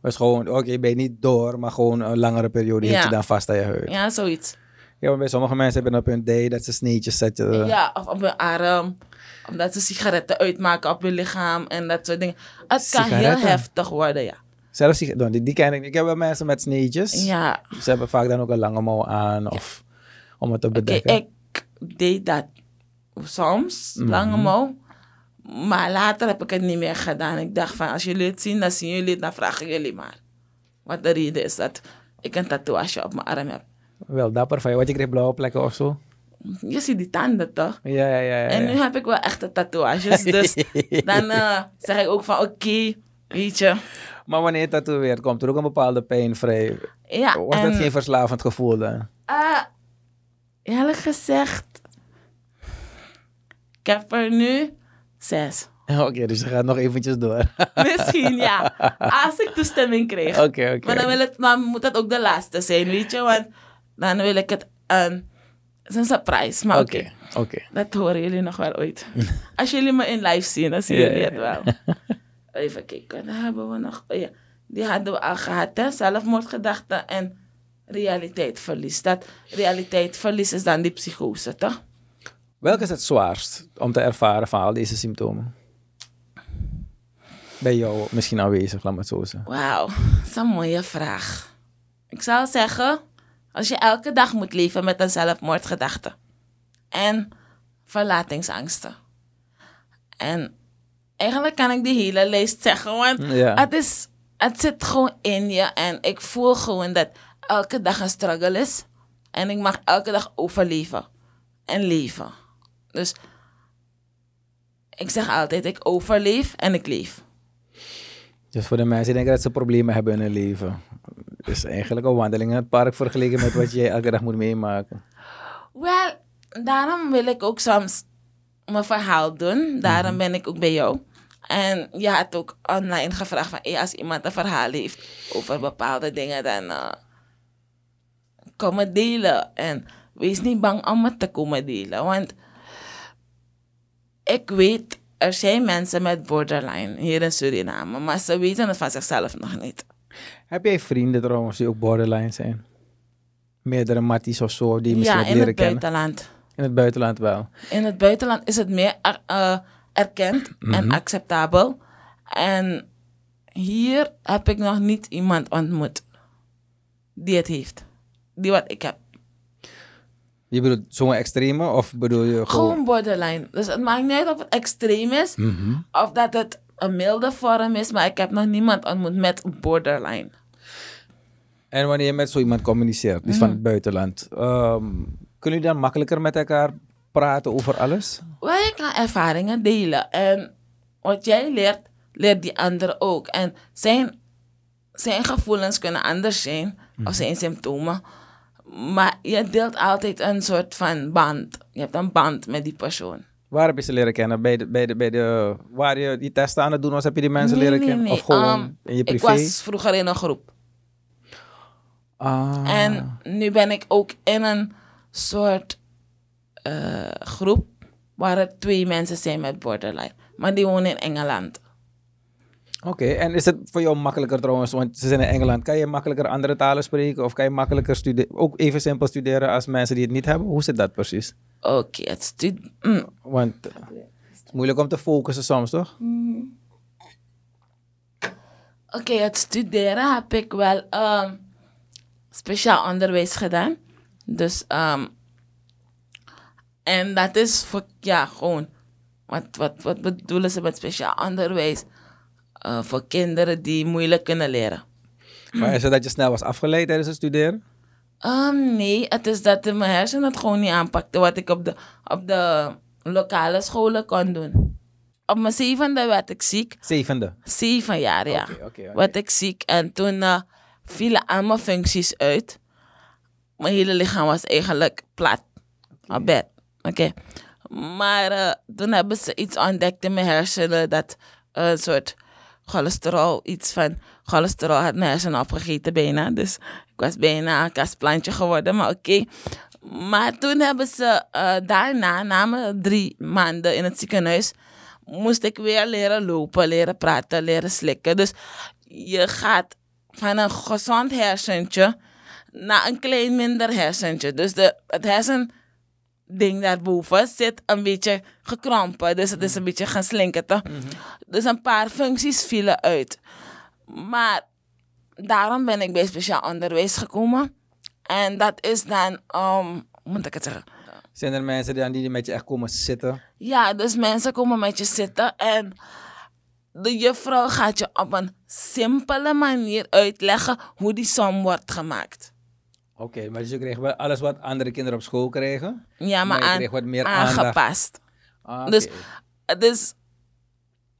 Dus gewoon, je beet niet door, maar gewoon een langere periode heeft je dan vast aan je huid. Ja, zoiets. Ja, maar bij sommige mensen hebben op hun day dat ze sneetjes zetten. Ja, of op hun arm. Omdat ze sigaretten uitmaken op je lichaam en dat soort dingen. Het kan heel heftig worden, ja. Zelfs sigaretten, die ken ik. Ik heb wel mensen met sneetjes. Ja. Ze hebben vaak dan ook een lange mouw aan of om het te bedekken. Ik deed dat soms, lange mouw. Maar later heb ik het niet meer gedaan. Ik dacht van, als jullie het zien, dan zien jullie het. Dan vragen jullie maar. Wat de reden is dat ik een tatoeage op mijn arm heb. Wel dapper van je. Wat, je kreeg blauwe plekken of zo? Je ziet die tanden, toch? Ja. En nu heb ik wel echte tatoeages. Dus dan zeg ik ook van, oké, weet je. Maar wanneer je tatoeëert, komt er ook een bepaalde pijn vrij. Ja, was dat geen verslavend gevoel dan? Eerlijk gezegd... Ik heb er nu 6. Oké, dus je gaat nog eventjes door. Misschien, ja. Als ik toestemming kreeg. Oké. Maar dan, dan moet het ook de laatste zijn, weet je. Want dan wil ik het... het is een surprise, maar oké. Dat horen jullie nog wel ooit. Als jullie me in live zien, dan zien jullie het wel. Even kijken, daar hebben we nog... Oh ja. Die hadden we al gehad, hè? Zelfmoordgedachten en realiteitverlies. Dat realiteitverlies is dan die psychose, toch? Welke is het zwaarst om te ervaren van al deze symptomen? Bij jou misschien aanwezig, laat maar zo zeggen. Wauw, dat is een mooie vraag. Ik zou zeggen, als je elke dag moet leven met een zelfmoordgedachte. En verlatingsangsten. En eigenlijk kan ik die hele lijst zeggen, want het zit gewoon in je. En ik voel gewoon dat elke dag een struggle is. En ik mag elke dag overleven. En leven. Dus ik zeg altijd, ik overleef en ik leef. Dus voor de mensen die denken dat ze problemen hebben in hun leven. Is eigenlijk een wandeling in het park vergeleken met wat jij elke dag moet meemaken. Wel, daarom wil ik ook soms mijn verhaal doen. Daarom ben ik ook bij jou. En je had ook online gevraagd van, als iemand een verhaal heeft over bepaalde dingen, dan kom het delen. En wees niet bang om het te komen delen. Want ik weet, er zijn mensen met borderline hier in Suriname. Maar ze weten het van zichzelf nog niet. Heb jij vrienden trouwens die ook borderline zijn? Meerdere matties of zo die misschien leren kennen? Ja, in het buitenland. In het buitenland wel. In het buitenland is het meer erkend en acceptabel. En hier heb ik nog niet iemand ontmoet die het heeft. Die wat ik heb. Je bedoelt zo'n extreme of bedoel je gewoon borderline. Dus het maakt niet uit of het extreem is of dat het een milde vorm is. Maar ik heb nog niemand ontmoet met borderline. En wanneer je met zo iemand communiceert, die is van het buitenland. Kunnen jullie dan makkelijker met elkaar praten over alles? Wel, je kan ervaringen delen. En wat jij leert, leert die ander ook. En zijn gevoelens kunnen anders zijn of zijn symptomen. Maar je deelt altijd een soort van band. Je hebt een band met die persoon. Waar heb je ze leren kennen? Waar je die testen aan het doen was, heb je die mensen leren kennen? Nee. Of gewoon in je privé? Ik was vroeger in een groep. Ah. En nu ben ik ook in een soort groep waar er 2 mensen zijn met borderline. Maar die wonen in Engeland. Oké, en is het voor jou makkelijker trouwens, want ze zijn in Engeland. Kan je makkelijker andere talen spreken of kan je makkelijker ook even simpel studeren als mensen die het niet hebben? Hoe zit dat precies? Oké, het studeren. Want het is moeilijk om te focussen soms, toch? Oké, het studeren heb ik wel speciaal onderwijs gedaan. Dus, en dat is voor, gewoon, wat bedoelen ze met speciaal onderwijs? Voor kinderen die moeilijk kunnen leren. Maar is het dat je snel was afgeleid tijdens het studeren? Nee, het is dat mijn hersenen het gewoon niet aanpakte. Wat ik op de lokale scholen kon doen. Op mijn 7e werd ik ziek. 7e? 7 jaar, ja. Okay. Werd ik ziek en toen vielen al mijn functies uit. Mijn hele lichaam was eigenlijk plat. Op bed. Oké. Maar toen hebben ze iets ontdekt in mijn hersenen. Dat een soort... cholesterol, iets van cholesterol had mijn hersenen opgegeten bijna. Dus ik was bijna een kastplantje geworden, maar oké. Maar toen hebben ze daarna, na 3 maanden in het ziekenhuis, moest ik weer leren lopen, leren praten, leren slikken. Dus je gaat van een gezond hersentje naar een klein minder hersentje. Dus het hersending daarboven zit een beetje gekrompen. Dus het is een beetje gaan slinken, toch? Dus een paar functies vielen uit. Maar daarom ben ik bij speciaal onderwijs gekomen. En dat is dan, hoe moet ik het zeggen? Zijn er mensen dan die met je echt komen zitten? Ja, dus mensen komen met je zitten. En de juffrouw gaat je op een simpele manier uitleggen hoe die som wordt gemaakt. Oké, maar dus je kreeg wel alles wat andere kinderen op school kregen. Ja, maar je kreeg wat meer aangepast. Aandacht. Dus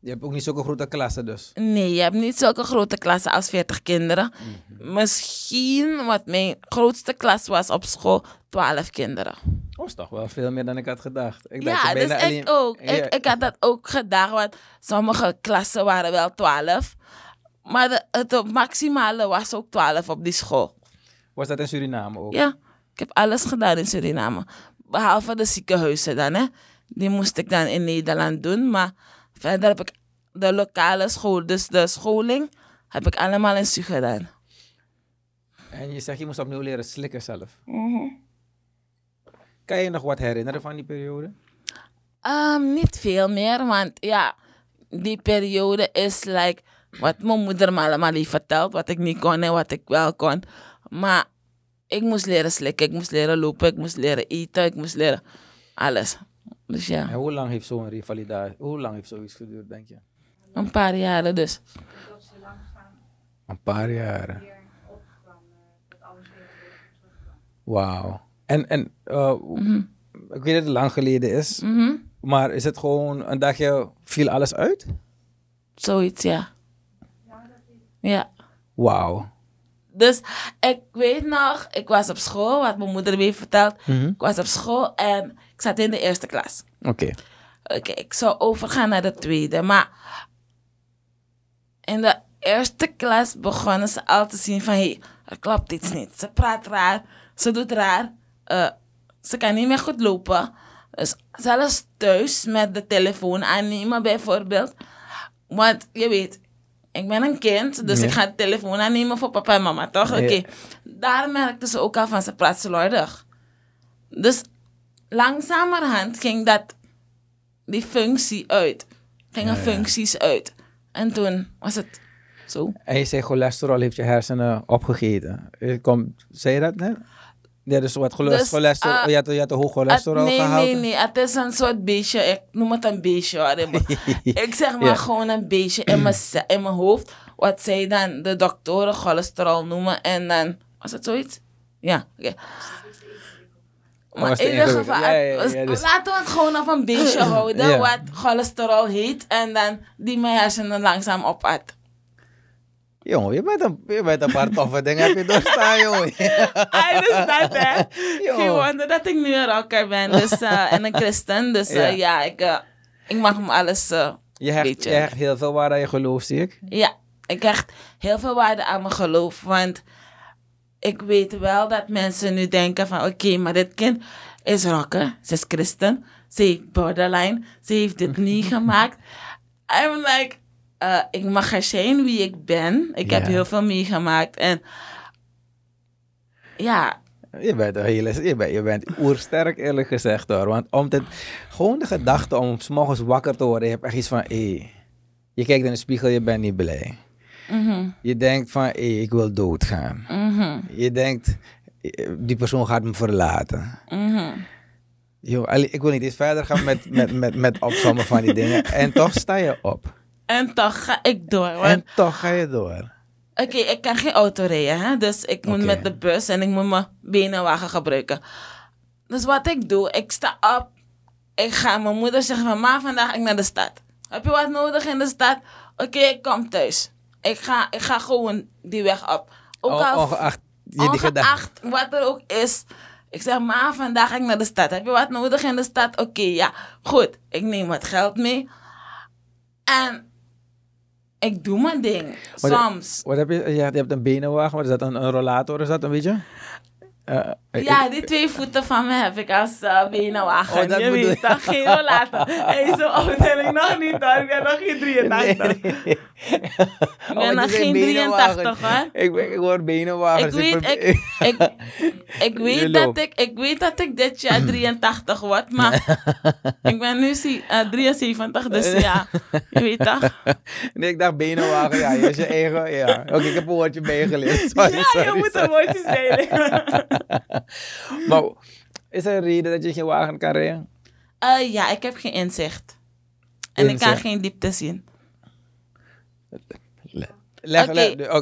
Je hebt ook niet zulke grote klassen dus? Nee, je hebt niet zulke grote klassen als 40 kinderen. Mm-hmm. Misschien, wat mijn grootste klas was op school, 12 kinderen. Dat is toch wel veel meer dan ik had gedacht. Ik dacht, ja, dus ik alleen... ook. Ja. Ik had dat ook gedacht, want sommige klassen waren wel 12. Maar het maximale was ook 12 op die school. Was dat in Suriname ook? Ja, ik heb alles gedaan in Suriname. Behalve de ziekenhuizen dan, hè. Die moest ik dan in Nederland doen, maar... Verder heb ik de lokale school, dus de scholing, heb ik allemaal in SU gedaan. En je zegt, je moest opnieuw leren slikken zelf. Mm-hmm. Kan je nog wat herinneren van die periode? Niet veel meer, want ja, die periode is like, wat mijn moeder me allemaal heeft verteld, wat ik niet kon en wat ik wel kon. Maar ik moest leren slikken, ik moest leren lopen, ik moest leren eten, ik moest leren alles. Dus ja. En hoe lang heeft zo'n revalidatie, hoe lang heeft zoiets geduurd, denk je? Een paar jaren dus. Een paar jaren. Wauw. En mm-hmm. Ik weet dat het lang geleden is, mm-hmm. maar is het gewoon een dagje, viel alles uit? Zoiets, ja. Ja. Wauw. Dus ik weet nog, ik was op school, wat mijn moeder me heeft verteld. Mm-hmm. Ik was op school en ik zat in de eerste klas. Oké, ik zou overgaan naar de tweede. Maar in de eerste klas begonnen ze al te zien van... Hé, er klopt iets niet. Ze praat raar, ze doet raar. Ze kan niet meer goed lopen. Dus zelfs thuis met de telefoon aannemen bijvoorbeeld. Want je weet... Ik ben een kind, dus ik ga de telefoon aannemen voor papa en mama, toch? Nee. Oké. Daar merkten ze ook al van, ze praat slordig. Dus langzamerhand ging die functie uit. Functies uit. En toen was het zo. En je zei, cholesterol heeft je hersenen opgegeten. Zei je dat net? Ja, dus wat cholesterol, je had een hoog cholesterol gehouden? Nee, het is een soort beestje, ik noem het een beestje hoor. Ik zeg maar gewoon een beestje in mijn hoofd, wat zij dan de doktoren cholesterol noemen en dan, was dat zoiets? Ja, oké. Maar in ieder geval, laten we het gewoon op een beestje houden, wat cholesterol heet en dan die mijn hersenen langzaam opat. Jongen, je bent een paar toffe dingen heb je doorstaan, jongen. Hij is dat, hè. Geen wonder dat ik nu een rocker ben en een christen. Dus ik mag hem alles Je hecht heel veel waarde aan je geloof, zie ik. Ja, ik hecht heel veel waarde aan mijn geloof. Want ik weet wel dat mensen nu denken van... Oké, maar dit kind is rocker. Ze is christen. Ze heeft borderline. Ze heeft dit niet gemaakt. I'm like... ik mag er zijn wie ik ben. Ik heb heel veel meegemaakt. En ja. Je bent oersterk, eerlijk gezegd hoor. Want gewoon de gedachte om 's morgens wakker te worden. Je hebt echt iets van, je kijkt in de spiegel, je bent niet blij. Mm-hmm. Je denkt van, ik wil doodgaan. Mm-hmm. Je denkt, die persoon gaat me verlaten. Mm-hmm. Yo, ik wil niet eens verder gaan met opzommen van die dingen. En toch sta je op. En toch ga ik door. En toch ga je door. Oké, ik kan geen auto rijden, hè? Dus ik moet met de bus en ik moet mijn benenwagen gebruiken. Dus wat ik doe, ik sta op. Ik ga mijn moeder zeggen van, ma, vandaag ga ik naar de stad. Heb je wat nodig in de stad? Oké, ik kom thuis. Ik ga gewoon die weg op. Ook al ongeacht wat er ook is. Ik zeg, ma, vandaag ga ik naar de stad. Heb je wat nodig in de stad? Oké, ja. Goed, ik neem wat geld mee. En ik doe mijn ding, soms. Wat heb je? Je hebt een benenwagen, wat is dat? Een rollator is dat, een beetje? Die 2 voeten van me heb ik als benenwagen. Je weet toch, geen rollator. Zo oud ben ik nog niet hoor, ik ben nog geen 83. Nee. Ik ben nog geen 83 hoor. Ik word benenwagen. Ik weet dat ik dit jaar 83 word, maar ik ben nu 73, dus ja, je weet toch? Nee, ik dacht benenwagen, ja, je is je eigen, ja. Oké, ik heb een woordje bijgeleerd. Sorry, je moet een woordje spelen. Maar is er een reden dat je geen wagen kan rijden? Ja, ik heb geen inzicht. En ik kan geen diepte zien.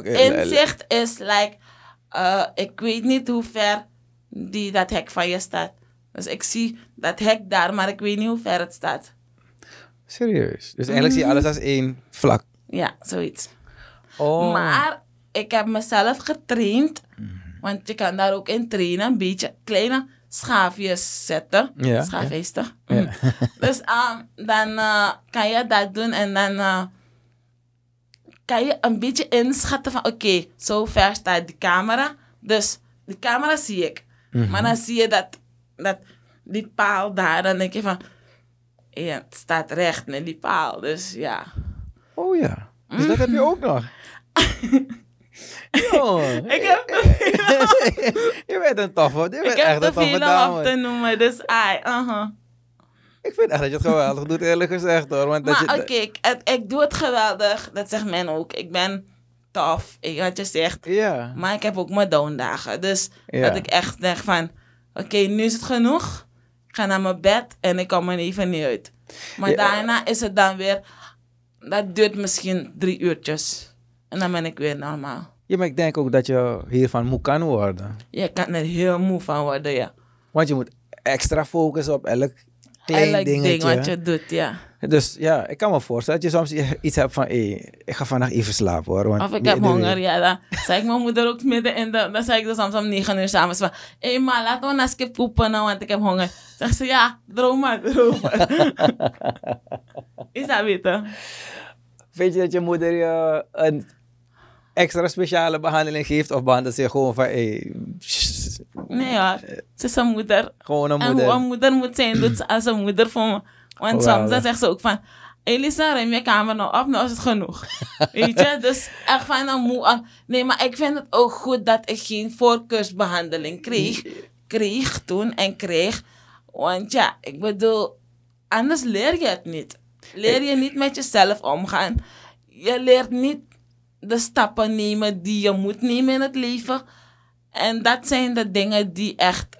Inzicht is like... ik weet niet hoe ver dat hek van je staat. Dus ik zie dat hek daar, maar ik weet niet hoe ver het staat. Serieus? Dus eigenlijk zie je alles als één vlak? Ja, zoiets. Oh. Maar ik heb mezelf getraind. Want je kan daar ook in trainen. Een beetje kleine schaafjes zetten. Ja, schaafheester. Ja. Ja. Dus dan kan je dat doen. En dan kan je een beetje inschatten van... Oké, zo ver staat de camera. Dus de camera zie ik. Mm-hmm. Maar dan zie je dat die paal daar. Dan denk je van... Ja, het staat recht in die paal. Dus ja. Oh ja. Dus dat heb je ook nog. Ik heb te veel. Je bent een toffe. Ik heb echt te veel om te noemen. Dus ik vind echt dat je het geweldig doet, eerlijk gezegd hoor. Want maar ik doe het geweldig. Dat zegt men ook. Ik ben tof. Ik had je zegt. Yeah. Maar ik heb ook mijn downdagen. Dus dat ik echt denk van... Oké, nu is het genoeg. Ik ga naar mijn bed en ik kom er even niet uit. Maar daarna is het dan weer... Dat duurt misschien 3 uurtjes. En dan ben ik weer normaal. Ja, maar ik denk ook dat je hiervan moe kan worden. Je kan er heel moe van worden, ja. Want je moet extra focussen op elk klein dingetje. Elk ding wat je doet, ja. Dus ja, ik kan me voorstellen dat je soms iets hebt van... ik ga vandaag even slapen, hoor. Want of ik heb honger, ja. Dan zei ik mijn moeder ook midden in de... Dan zei ik er soms om 9 uur s'avonds van... Maar laten we een skip poepen, want ik heb honger. Dan zei ze, ja, droom maar. Is dat beter? Vind je dat je moeder je een extra speciale behandeling geeft? Of behandelt ze gewoon van... Nee hoor, ze is een moeder. Gewoon een moeder. En hoe een moeder moet zijn, doet ze als een moeder voor me. Want soms dan zegt ze ook van... Elisa, ruim je kamer nou af, nou is het genoeg. Weet je, dus echt van een moe... Nee, maar ik vind het ook goed dat ik geen voorkeursbehandeling kreeg toen. Want ja, ik bedoel, anders leer je het niet. Leer je niet met jezelf omgaan. Je leert niet de stappen nemen die je moet nemen in het leven. En dat zijn de dingen die echt...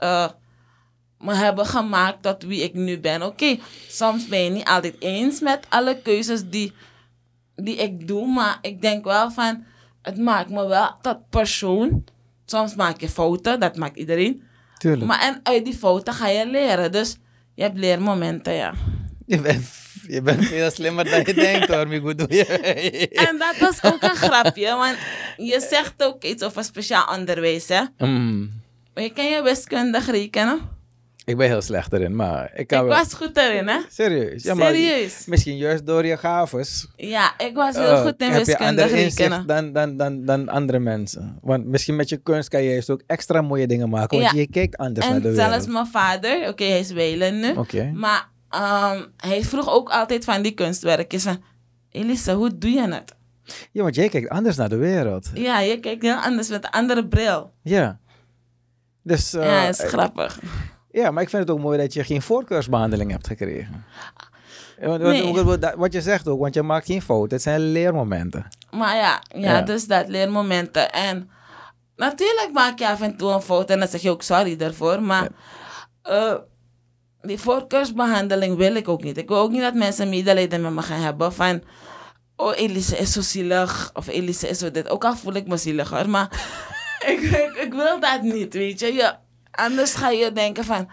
me hebben gemaakt tot wie ik nu ben. Oké, soms ben je niet altijd eens met alle keuzes die ik doe. Maar ik denk wel van... Het maakt me wel tot persoon. Soms maak je fouten. Dat maakt iedereen. Tuurlijk. Maar en uit die fouten ga je leren. Dus je hebt leermomenten, ja. Je bent veel slimmer dan je denkt, hoor. En dat was ook een grapje. Want je zegt ook iets over speciaal onderwijs, hè. Kan je wiskundig rekenen? Ik ben heel slecht erin, maar ik was goed erin, hè? Serieus? Ja, serieus. Maar misschien juist door je gaves. Ja, ik was heel goed in wiskunde rekenen. Dan andere mensen. Want misschien met je kunst kan je juist ook extra mooie dingen maken. Want je kijkt anders naar de wereld. En zelfs mijn vader, oké, hij is welen nu. Okay. Maar hij vroeg ook altijd van die kunstwerkjes. Elise, hoe doe je dat? Ja, want jij kijkt anders naar de wereld. Ja, je kijkt heel anders met een andere bril. Ja. Dus, ja, dat is grappig. Ja, maar ik vind het ook mooi dat je geen voorkeursbehandeling hebt gekregen. Nee. Wat je zegt ook, want je maakt geen fout. Het zijn leermomenten. Maar ja, dus dat, leermomenten. En natuurlijk maak je af en toe een fout en dan zeg je ook sorry daarvoor. Maar die voorkeursbehandeling wil ik ook niet. Ik wil ook niet dat mensen medelijden met me gaan hebben van... Oh, Elise is zo zielig. Of Elise is zo dit. Ook al voel ik me zielig hoor. Maar ik wil dat niet, weet je. Ja. Anders ga je denken van...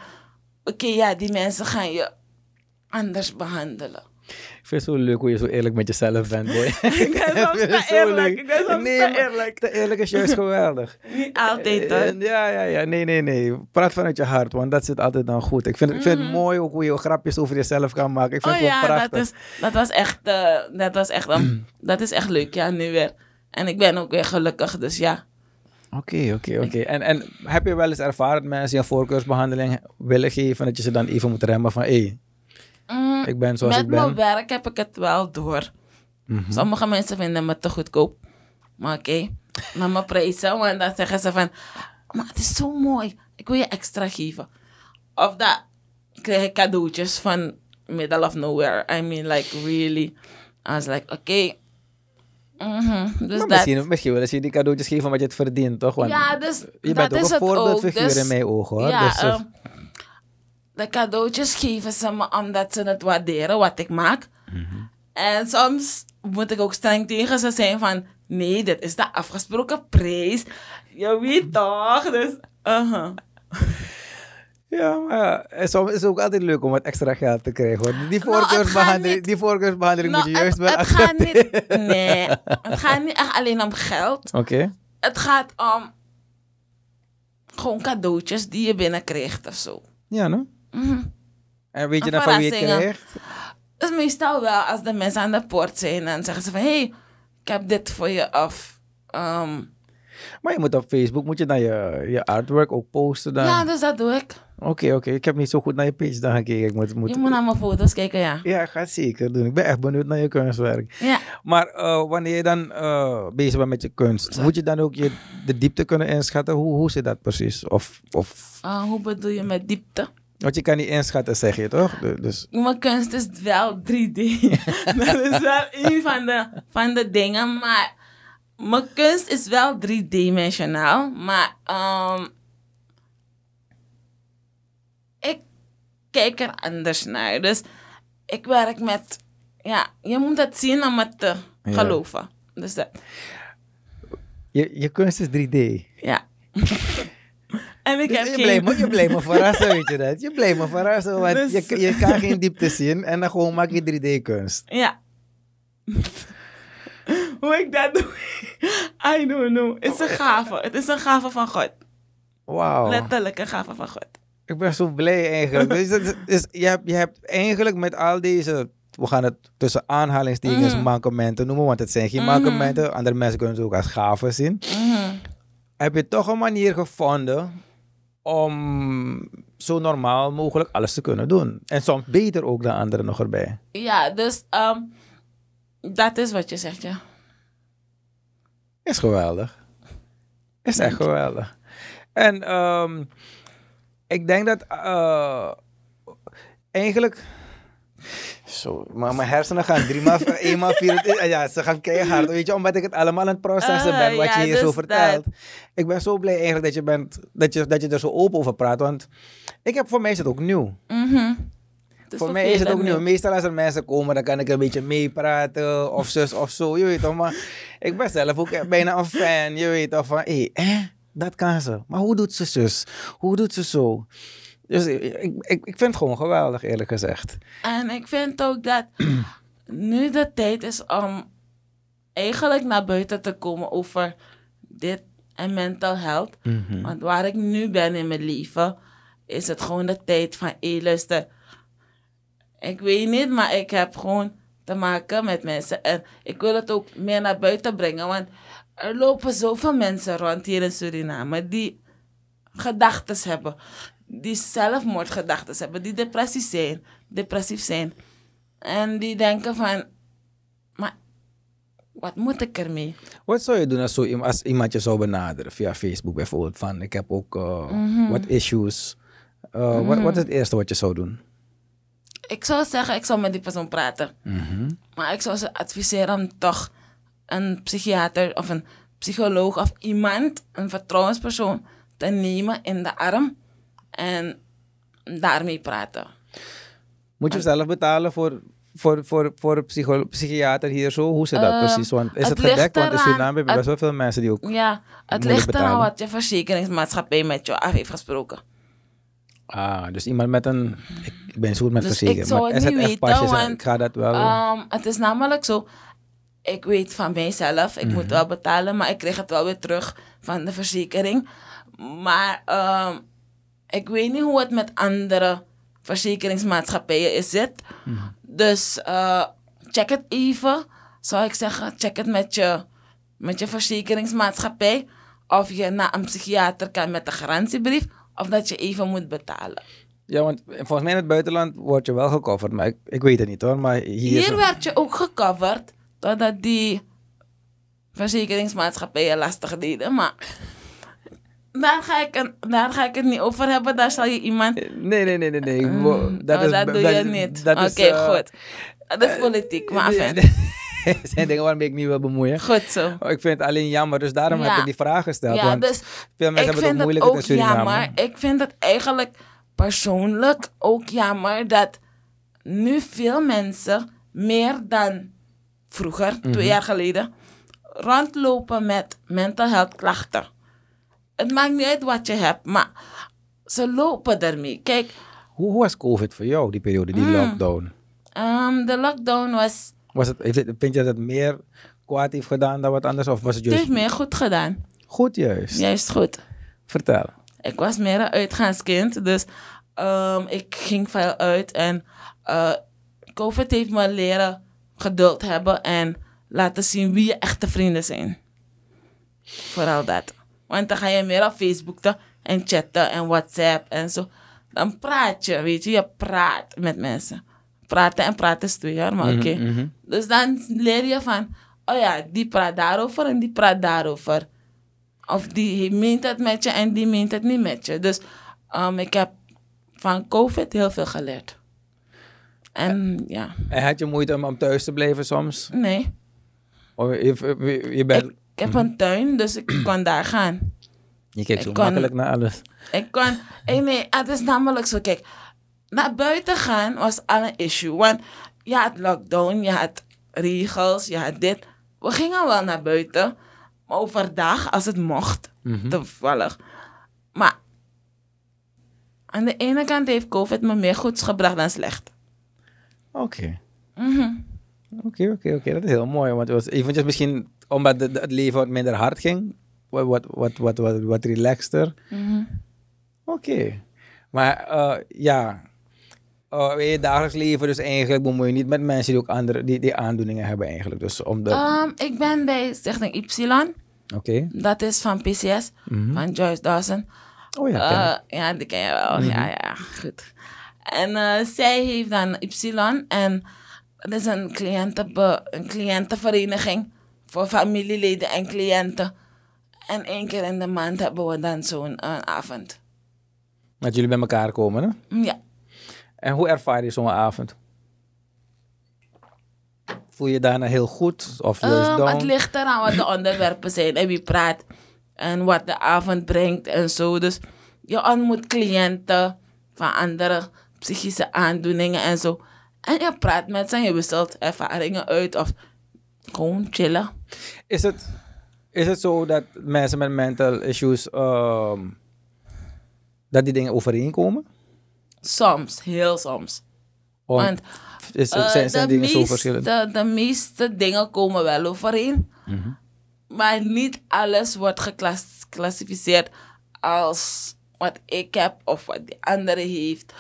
Oké, ja, die mensen gaan je anders behandelen. Ik vind het zo leuk hoe je zo eerlijk met jezelf bent, boy. Ik ben soms te eerlijk. Te eerlijk is juist geweldig. Niet altijd, hoor. Ja. Nee. Praat vanuit je hart, want dat zit altijd dan goed. Ik vind het mooi ook hoe je grapjes over jezelf kan maken. Ik vind het wel prachtig. Dat is echt leuk, ja, nu weer. En ik ben ook weer gelukkig, dus ja. Oké. En heb je wel eens ervaren dat mensen je voorkeursbehandeling willen geven... dat je ze dan even moet remmen van... ik ben zoals ik ben. Met mijn werk heb ik het wel door. Mm-hmm. Sommige mensen vinden me te goedkoop. Maar oké, naar mijn prijzen. Want dan zeggen ze van... Maar het is zo mooi. Ik wil je extra geven. Of dat kreeg ik cadeautjes van middle of nowhere. I mean, like, really. I was like, oké... Dus misschien willen ze die cadeautjes geven omdat je het verdient, toch? Want ja, dus je bent ook een voorbeeldfiguur in mijn ogen, hoor. Ja, dus, de cadeautjes geven ze me omdat ze het waarderen wat ik maak. Mm-hmm. En soms moet ik ook streng tegen ze zijn van... Nee, dit is de afgesproken prijs. Je weet toch? Dus, Ja, maar het is ook altijd leuk om wat extra geld te krijgen, hoor. Die voorkeursbehandeling, moet je juist wel accepteren. Het gaat niet echt alleen om geld. Oké. Het gaat om gewoon cadeautjes die je binnenkrijgt of zo. Ja, no? Mm-hmm. En weet je dan van wie je krijgt? Het is meestal wel als de mensen aan de poort zijn en zeggen ze van... Hé, ik heb dit voor je af. Maar je moet op Facebook dan je artwork ook posten dan. Ja, dus dat doe ik. Oké. Ik heb niet zo goed naar je page dan gekeken. Je moet naar mijn foto's kijken, ja. Ja, ik ga het zeker doen. Ik ben echt benieuwd naar je kunstwerk. Ja. Maar wanneer je dan bezig bent met je kunst... Moet je dan ook de diepte kunnen inschatten? Hoe zit dat precies? Hoe bedoel je met diepte? Want je kan niet inschatten, zeg je toch? Dus... Mijn kunst is wel 3D. Dat is wel een van de dingen, maar... Mijn kunst is wel 3-dimensionaal, maar ik kijk er anders naar. Dus ik werk met, je moet het zien om het te geloven. Dus dat. Je kunst is 3D? Ja. En ik heb je blijft me verrassen, weet je dat? Je blijft me verrassen, want dus... je kan geen diepte zien en dan gewoon maak je 3D-kunst. Ja. Hoe ik dat doe, I don't know. Het is een gave. Het is een gave van God. Wauw. Letterlijk een gave van God. Ik ben zo blij eigenlijk. Je hebt eigenlijk met al deze... We gaan het tussen aanhalingstekens mankementen noemen, want het zijn geen mankementen. Andere mensen kunnen het ook als gaven zien. Heb je toch een manier gevonden om zo normaal mogelijk alles te kunnen doen? En soms beter ook dan anderen nog erbij. Ja, dus... Dat is wat je zegt, ja. Is geweldig. Is echt geweldig. En ik denk dat eigenlijk... Zo, maar mijn hersenen gaan 3 maal 4... Ja, ze gaan keihard, weet je, omdat ik het allemaal aan het processen ben, wat je hier dus zo vertelt. Dat. Ik ben zo blij eigenlijk dat je er zo open over praat, want voor mij is het ook nieuw. Voor mij is het ook nieuw. Meestal als er mensen komen, dan kan ik een beetje meepraten of zus of zo, je weet toch. Maar ik ben zelf ook bijna een fan, je weet toch. Van, dat kan ze. Maar hoe doet ze zus? Hoe doet ze zo? Dus ik vind het gewoon geweldig, eerlijk gezegd. En ik vind ook dat nu de tijd is om eigenlijk naar buiten te komen over dit en mental health. Mm-hmm. Want waar ik nu ben in mijn leven, is het gewoon de tijd van luister. Ik weet niet, maar ik heb gewoon te maken met mensen. En ik wil het ook meer naar buiten brengen. Want er lopen zoveel mensen rond hier in Suriname die gedachtes hebben. Die zelfmoordgedachten hebben. Die depressief zijn. En die denken van... Maar wat moet ik ermee? Wat zou je doen als iemand je zou benaderen? Via Facebook bijvoorbeeld. Van ik heb ook wat issues. Wat is het eerste wat je zou doen? Ik zou zeggen, ik zou met die persoon praten. Mm-hmm. Maar ik zou ze adviseren om toch een psychiater of een psycholoog of iemand, een vertrouwenspersoon, te nemen in de arm en daarmee praten. Moet je zelf betalen voor een psychiater hier zo? Hoe zit dat precies? Want is het gedekt? Want in Suriname hebben best wel veel mensen die ook. Ja, het ligt eraan wat je verzekeringsmaatschappij met je af heeft gesproken. Ah, dus iemand met een... Ik ben zo goed met verzekeren. Ik zou het niet weten, want ik ga dat wel... het is namelijk zo... Ik weet van mijzelf, ik moet wel betalen... maar ik kreeg het wel weer terug van de verzekering. Maar ik weet niet hoe het met andere verzekeringsmaatschappijen zit. Mm-hmm. Dus check het even. Zou ik zeggen, check het met je verzekeringsmaatschappij... of je naar een psychiater kan met een garantiebrief... Of dat je even moet betalen. Ja, want volgens mij in het buitenland word je wel gecoverd. Maar ik weet het niet hoor. Maar hier werd je ook gecoverd. Totdat die verzekeringsmaatschappijen lastig deden. Maar daar ga ik het niet over hebben. Daar zal je iemand... Nee. Dat doe je niet. Oké, goed. Dat is politiek. Maar afijn. Dat zijn dingen waarmee ik me niet wil bemoeien. Goed zo. Ik vind het alleen jammer, dus daarom heb ik die vraag gesteld. Ja, want dus veel mensen hebben het ook moeilijk in Suriname. Maar ik vind het eigenlijk persoonlijk ook jammer dat nu veel mensen, meer dan vroeger, 2 jaar geleden, rondlopen met mental health klachten. Het maakt niet uit wat je hebt, maar Ze lopen daarmee. Kijk. Hoe was COVID voor jou, die periode, die lockdown? De lockdown was... Vind je dat het meer kwaad heeft gedaan dan wat anders? Of was het juist... Het heeft meer goed gedaan. Goed, juist. Juist goed. Vertel. Ik was meer een uitgaanskind, dus ik ging veel uit. En COVID heeft me leren geduld hebben en laten zien wie je echte vrienden zijn. Vooral dat. Want dan ga je meer op Facebook en chatten en WhatsApp en zo. Dan praat je, weet je. Je praat met mensen. Praten en praten is 2 jaar, maar oké. Mm-hmm. Dus dan leer je van... Oh ja, die praat daarover en die praat daarover. Of die meent het met je en die meent het niet met je. Dus ik heb van COVID heel veel geleerd. En ja. En had je moeite om thuis te blijven soms? Nee. Of je bent... Ik heb een tuin, dus ik kon daar gaan. Je kijkt zo makkelijk naar alles. Het is namelijk zo, kijk. Naar buiten gaan was al een issue. Want je had lockdown, je had regels, je had dit. We gingen wel naar buiten. Maar overdag, als het mocht, toevallig. Maar aan de ene kant heeft COVID me meer goeds gebracht dan slecht. Oké. Oké, dat is heel mooi. Want je vond het misschien, omdat het leven wat minder hard ging, wat relaxter. Oké. Maar in je dagelijks leven dus eigenlijk bemoei je niet met mensen die ook andere die aandoeningen hebben eigenlijk. Dus ik ben bij Stichting Ypsilon. Oké. Dat is van PCS, van Joyce Dawson. Oh ja, ja, die ken je wel. Mm-hmm. Ja, goed. En zij heeft dan Ypsilon en dat is een cliëntenvereniging voor familieleden en cliënten. En 1 keer in de maand hebben we dan zo'n avond. Dat jullie bij elkaar komen, hè? Ja. En hoe ervaar je zo'n avond? Voel je daarna heel goed? Of juist dan? Het ligt eraan wat de onderwerpen zijn en wie praat. En wat de avond brengt en zo. Dus je ontmoet cliënten van andere psychische aandoeningen en zo. En je praat met ze en je wisselt ervaringen uit of gewoon chillen. Is het zo dat mensen met mental issues... dat die dingen overeenkomen? Soms, heel soms. Want zijn dingen zo verschillend? De meeste dingen komen wel overeen. Mm-hmm. Maar niet alles wordt geclassificeerd als wat ik heb of wat die andere heeft.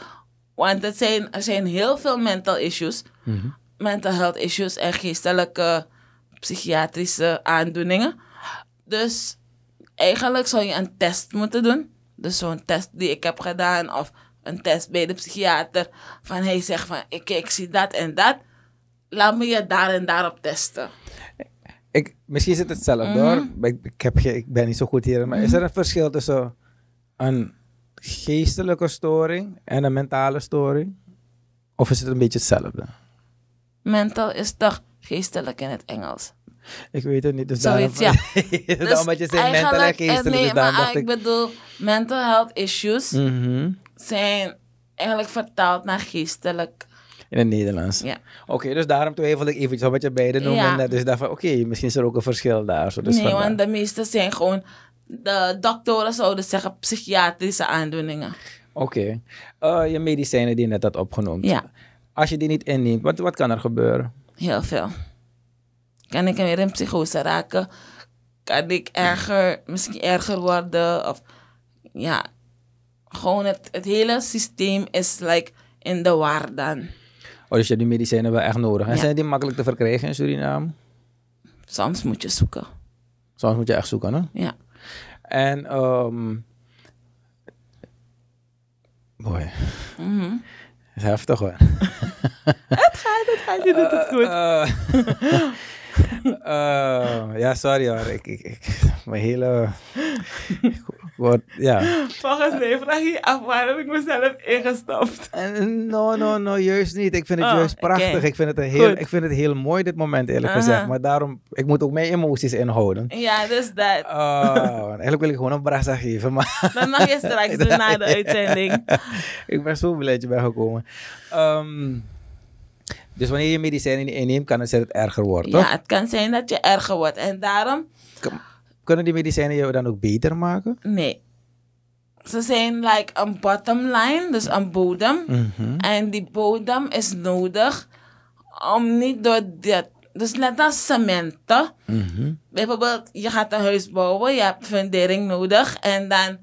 Want er zijn heel veel mental issues. Mm-hmm. Mental health issues en geestelijke, psychiatrische aandoeningen. Dus eigenlijk zou je een test moeten doen. Dus zo'n test die ik heb gedaan of een test bij de psychiater. Van hij zegt van ik zie dat en dat. Laat me je daar en daarop testen. Misschien is het hetzelfde hoor. Ik ben niet zo goed hier. Maar is er een verschil tussen een geestelijke storing en een mentale storing? Of is het een beetje hetzelfde? Mental is toch geestelijk in het Engels. Ik weet het niet. Dus zoiets, daarom, ja. Dus omdat je zegt mental en geestelijk. Nee, dus maar ik bedoel, mental health issues zijn eigenlijk vertaald naar geestelijk. In het Nederlands. Ja. Oké, dus daarom twijfel ik eventjes wat je beide noemt. Ja. En dus daarvan, oké, misschien is er ook een verschil daar. Zo, dus nee, vandaar. Want de meeste zijn gewoon, de doktoren zouden zeggen, psychiatrische aandoeningen. Oké. Je medicijnen die je net had opgenoemd. Ja. Als je die niet inneemt, wat kan er gebeuren? Heel veel. Kan ik weer in psychose raken? Kan ik misschien erger worden? Of ja, gewoon het hele systeem is like in de war dan. Oh, dus je hebt die medicijnen wel echt nodig. En zijn die makkelijk te verkrijgen in Suriname? Soms moet je zoeken. Soms moet je echt zoeken, hè? Ja. En, boy. Mm-hmm. Dat is heftig, hoor. Het gaat. Je doet het goed. Ja, sorry hoor. Mijn hele... Volgens mij vraag je af waarom ik mezelf ingestopt. No, juist niet. Ik vind het juist prachtig. Okay. Ik vind het heel mooi dit moment eerlijk gezegd. Maar daarom, ik moet ook mijn emoties inhouden. Ja, dus dat. Eigenlijk wil ik gewoon een brasa geven. Maar dat mag je straks doen na de uitzending. Ik ben zo blij dat je bent gekomen. Dus wanneer je medicijnen niet inneemt, kan het erger worden, toch? Ja, het kan zijn dat je erger wordt. En daarom... Kunnen die medicijnen je dan ook beter maken? Nee. Ze zijn like een bottom line, dus een bodem. Mm-hmm. En die bodem is nodig om niet door dit... Dus net als cementen. Mm-hmm. Bijvoorbeeld, je gaat een huis bouwen, je hebt fundering nodig. En dan,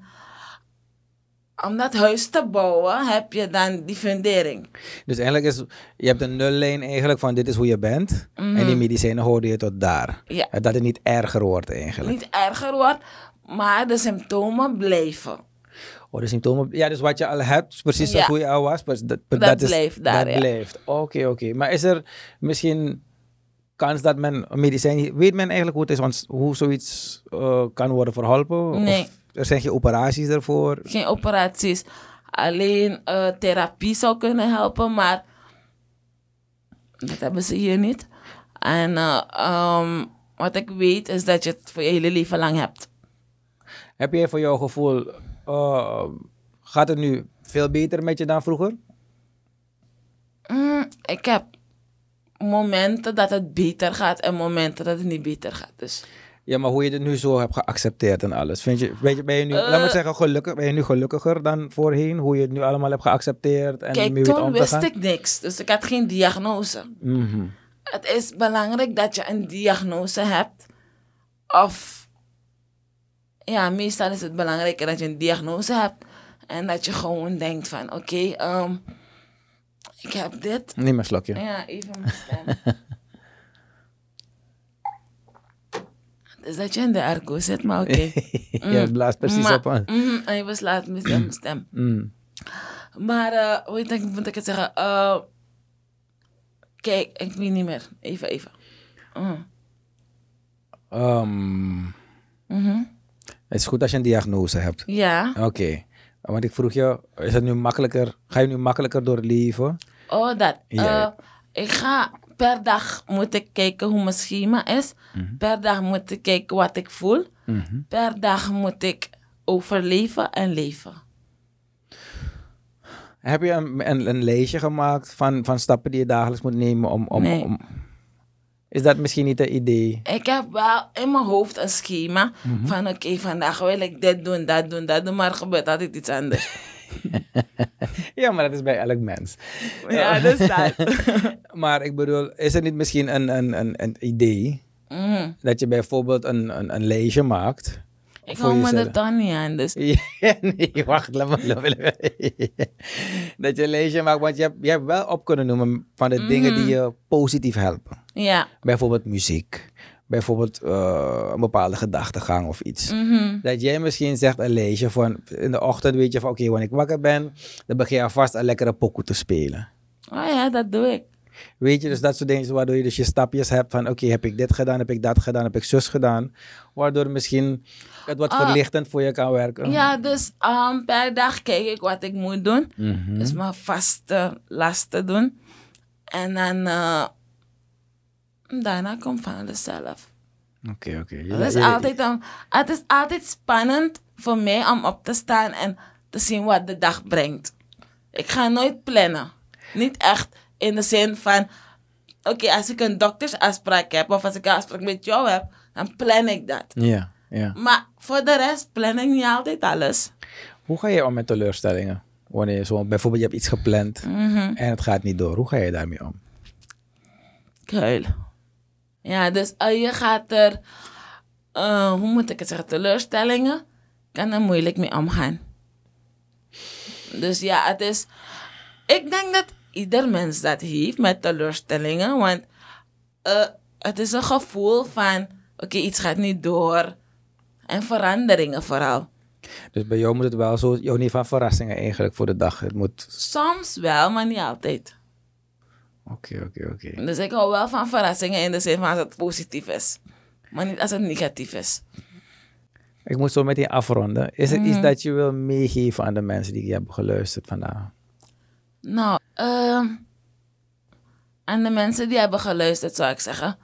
om dat huis te bouwen, heb je dan die fundering. Dus eigenlijk is, je hebt een nullijn eigenlijk van dit is hoe je bent. Mm-hmm. En die medicijnen houden je tot daar. Ja. Dat het niet erger wordt eigenlijk. Niet erger wordt, maar de symptomen blijven. Oh, de symptomen. Ja, dus wat je al hebt, precies ja. Hoe je al was. Dat blijft daar, dat ja. Blijft. Oké. Maar is er misschien kans dat men medicijn... Weet men eigenlijk hoe het is, hoe zoiets kan worden verholpen? Nee. Of er zijn geen operaties daarvoor? Geen operaties. Alleen therapie zou kunnen helpen, maar dat hebben ze hier niet. En wat ik weet is dat je het voor je hele leven lang hebt. Heb jij voor jouw gevoel... gaat het nu veel beter met je dan vroeger? Ik heb momenten dat het beter gaat en momenten dat het niet beter gaat. Dus. Ja, maar hoe je het nu zo hebt geaccepteerd en alles. Ben je nu, laat maar zeggen, gelukkig, ben je nu gelukkiger dan voorheen? Hoe je het nu allemaal hebt geaccepteerd en kijk, mee weet om te gaan? Kijk, toen wist ik niks. Dus ik had geen diagnose. Mm-hmm. Het is belangrijk dat je een diagnose hebt. Of... Ja, meestal is het belangrijker dat je een diagnose hebt. En dat je gewoon denkt van, oké, ik heb dit. Neem een slokje. Ja, even mijn stem. Dus dat je in de airco zit, maar oké. Je blaast precies op aan. En je beslaat met mijn stem. Maar, hoe moet ik het zeggen? Kijk, ik weet niet meer. Even. Het is goed als je een diagnose hebt. Ja. Oké. Want ik vroeg je, is het nu makkelijker? Ga je nu makkelijker door het leven? Oh, dat. Ja. Ik ga per dag moeten kijken hoe mijn schema is. Mm-hmm. Per dag moet ik kijken wat ik voel. Mm-hmm. Per dag moet ik overleven en leven. Heb je een lijstje gemaakt van stappen die je dagelijks moet nemen om... Nee. Is dat misschien niet het idee? Ik heb wel in mijn hoofd een schema. Mm-hmm. Van oké, vandaag wil ik dit doen, dat doen. Maar er gebeurt altijd iets anders. Ja, maar dat is bij elk mens. Ja, dat is dat. Maar ik bedoel, is er niet misschien een idee? Mm. Dat je bijvoorbeeld een lijstje maakt? Ik hou me er toch niet aan, dus. Ja, nee, wacht. Dat je een lijstje maakt, want je hebt wel op kunnen noemen van de dingen die je positief helpen. Ja. Bijvoorbeeld muziek. Bijvoorbeeld een bepaalde gedachtegang of iets. Mm-hmm. Dat jij misschien zegt een lijstje van... In de ochtend weet je van oké, wanneer ik wakker ben... Dan begin je alvast een lekkere pokoe te spelen. Oh ja, dat doe ik. Weet je, dus dat soort dingen waardoor je dus je stapjes hebt van... Oké, heb ik dit gedaan, heb ik dat gedaan, heb ik zus gedaan. Waardoor misschien het wat verlichtend voor je kan werken. Ja, dus per dag kijk ik wat ik moet doen. Mm-hmm. Dus mijn vaste lasten doen. En dan... daarna komt van alles zelf. Oké. Het is altijd spannend voor mij om op te staan en te zien wat de dag brengt. Ik ga nooit plannen. Niet echt in de zin van... Oké, als ik een doktersafspraak heb of als ik een afspraak met jou heb, dan plan ik dat. Ja. Maar voor de rest plan ik niet altijd alles. Hoe ga je om met teleurstellingen? Wanneer je bijvoorbeeld je hebt iets gepland en het gaat niet door. Hoe ga je daarmee om? Kuil. Ja, dus je gaat er... hoe moet ik het zeggen? Teleurstellingen kan er moeilijk mee omgaan. Dus ja, het is... Ik denk dat ieder mens dat heeft met teleurstellingen. Want het is een gevoel van... Oké, iets gaat niet door. En veranderingen vooral. Dus bij jou moet het wel zo... Jou niet van verrassingen eigenlijk voor de dag. Het moet... Soms wel, maar niet altijd. Oké. Dus ik hou wel van verrassingen in de zin van als het positief is. Maar niet als het negatief is. Ik moet zo meteen afronden. Is er iets dat je wil meegeven aan de mensen die hebben geluisterd vandaag? Nou, aan de mensen die hebben geluisterd zou ik zeggen...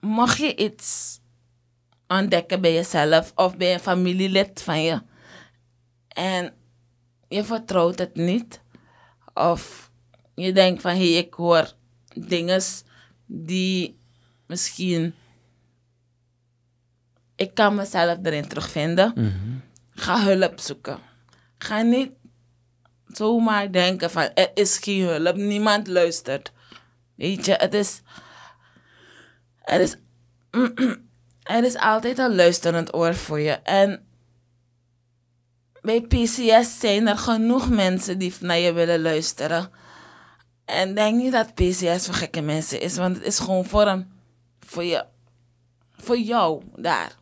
Mocht je iets ontdekken bij jezelf of bij een familielid van je... en je vertrouwt het niet of... Je denkt van, ik hoor dingen die misschien... Ik kan mezelf erin terugvinden. Mm-hmm. Ga hulp zoeken. Ga niet zomaar denken van er is geen hulp, niemand luistert. Weet je, het is... Er is altijd een luisterend oor voor je. En bij PCS zijn er genoeg mensen die naar je willen luisteren. En denk niet dat PCS voor gekke mensen is, want het is gewoon voor jou daar.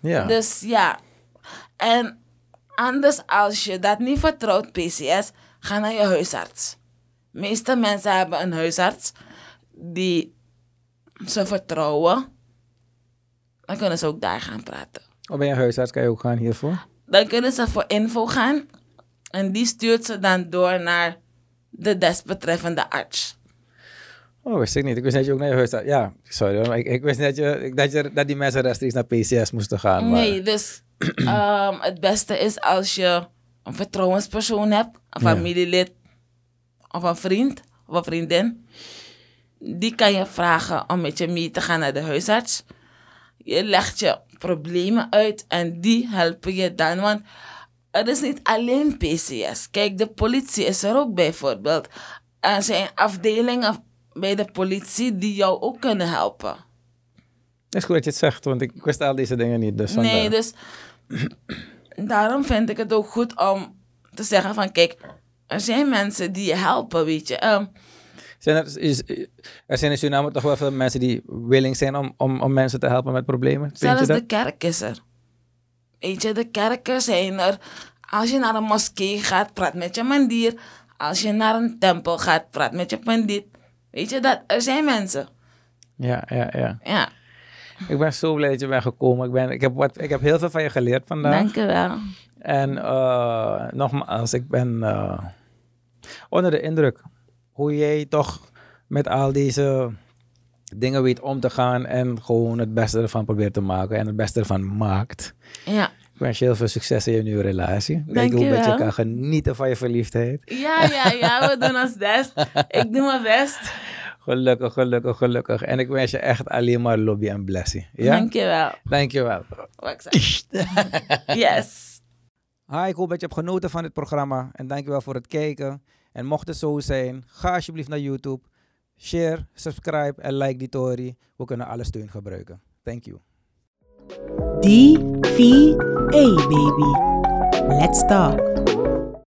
Ja. Dus ja. En anders als je dat niet vertrouwt, PCS, ga naar je huisarts. De meeste mensen hebben een huisarts die ze vertrouwen. Dan kunnen ze ook daar gaan praten. Oh, bij je huisarts kan je ook gaan hiervoor? Dan kunnen ze voor info gaan. En die stuurt ze dan door naar de desbetreffende arts. Oh, wist ik niet. Ik wist dat je ook naar je huisarts... Ja, sorry hoor. Maar ik wist dat die mensen rechtstreeks naar PCS moesten gaan. Maar... Nee, dus het beste is als je een vertrouwenspersoon hebt. Een familielid. Of een vriend. Of een vriendin. Die kan je vragen om met je mee te gaan naar de huisarts. Je legt je problemen uit en die helpen je dan. Want het is niet alleen PCS. Kijk, de politie is er ook bijvoorbeeld. Er zijn afdelingen bij de politie die jou ook kunnen helpen. Het is goed dat je het zegt, want ik wist al deze dingen niet. Dus nee, dus daarom vind ik het ook goed om te zeggen van... Kijk, er zijn mensen die je helpen, weet je... Er zijn in Suriname toch wel veel mensen die willing zijn om mensen te helpen met problemen? Zelfs de kerk is er. Weet je, de kerken zijn er. Als je naar een moskee gaat, praat met je mandier. Als je naar een tempel gaat, praat met je pandit. Weet je, dat er zijn mensen. Ja. Ik ben zo blij dat je bent gekomen. Ik heb heel veel van je geleerd vandaag. Dank je wel. En nogmaals, ik ben onder de indruk. Hoe jij toch met al deze dingen weet om te gaan en gewoon het beste ervan probeert te maken en het beste ervan maakt. Ja. Ik wens je heel veel succes in je nieuwe relatie. Kijk hoe dat je kan genieten van je verliefdheid. Ja, we doen ons best. Ik doe mijn best. Gelukkig. En ik wens je echt alleen maar lobby en blessie. Ja? Dankjewel. Yes. Hi, ik hoop dat je hebt genoten van dit programma en dankjewel voor het kijken. En mocht het zo zijn, ga alsjeblieft naar YouTube. Share, subscribe en like die tory. We kunnen alle steun gebruiken. Thank you. DVA baby. Let's talk.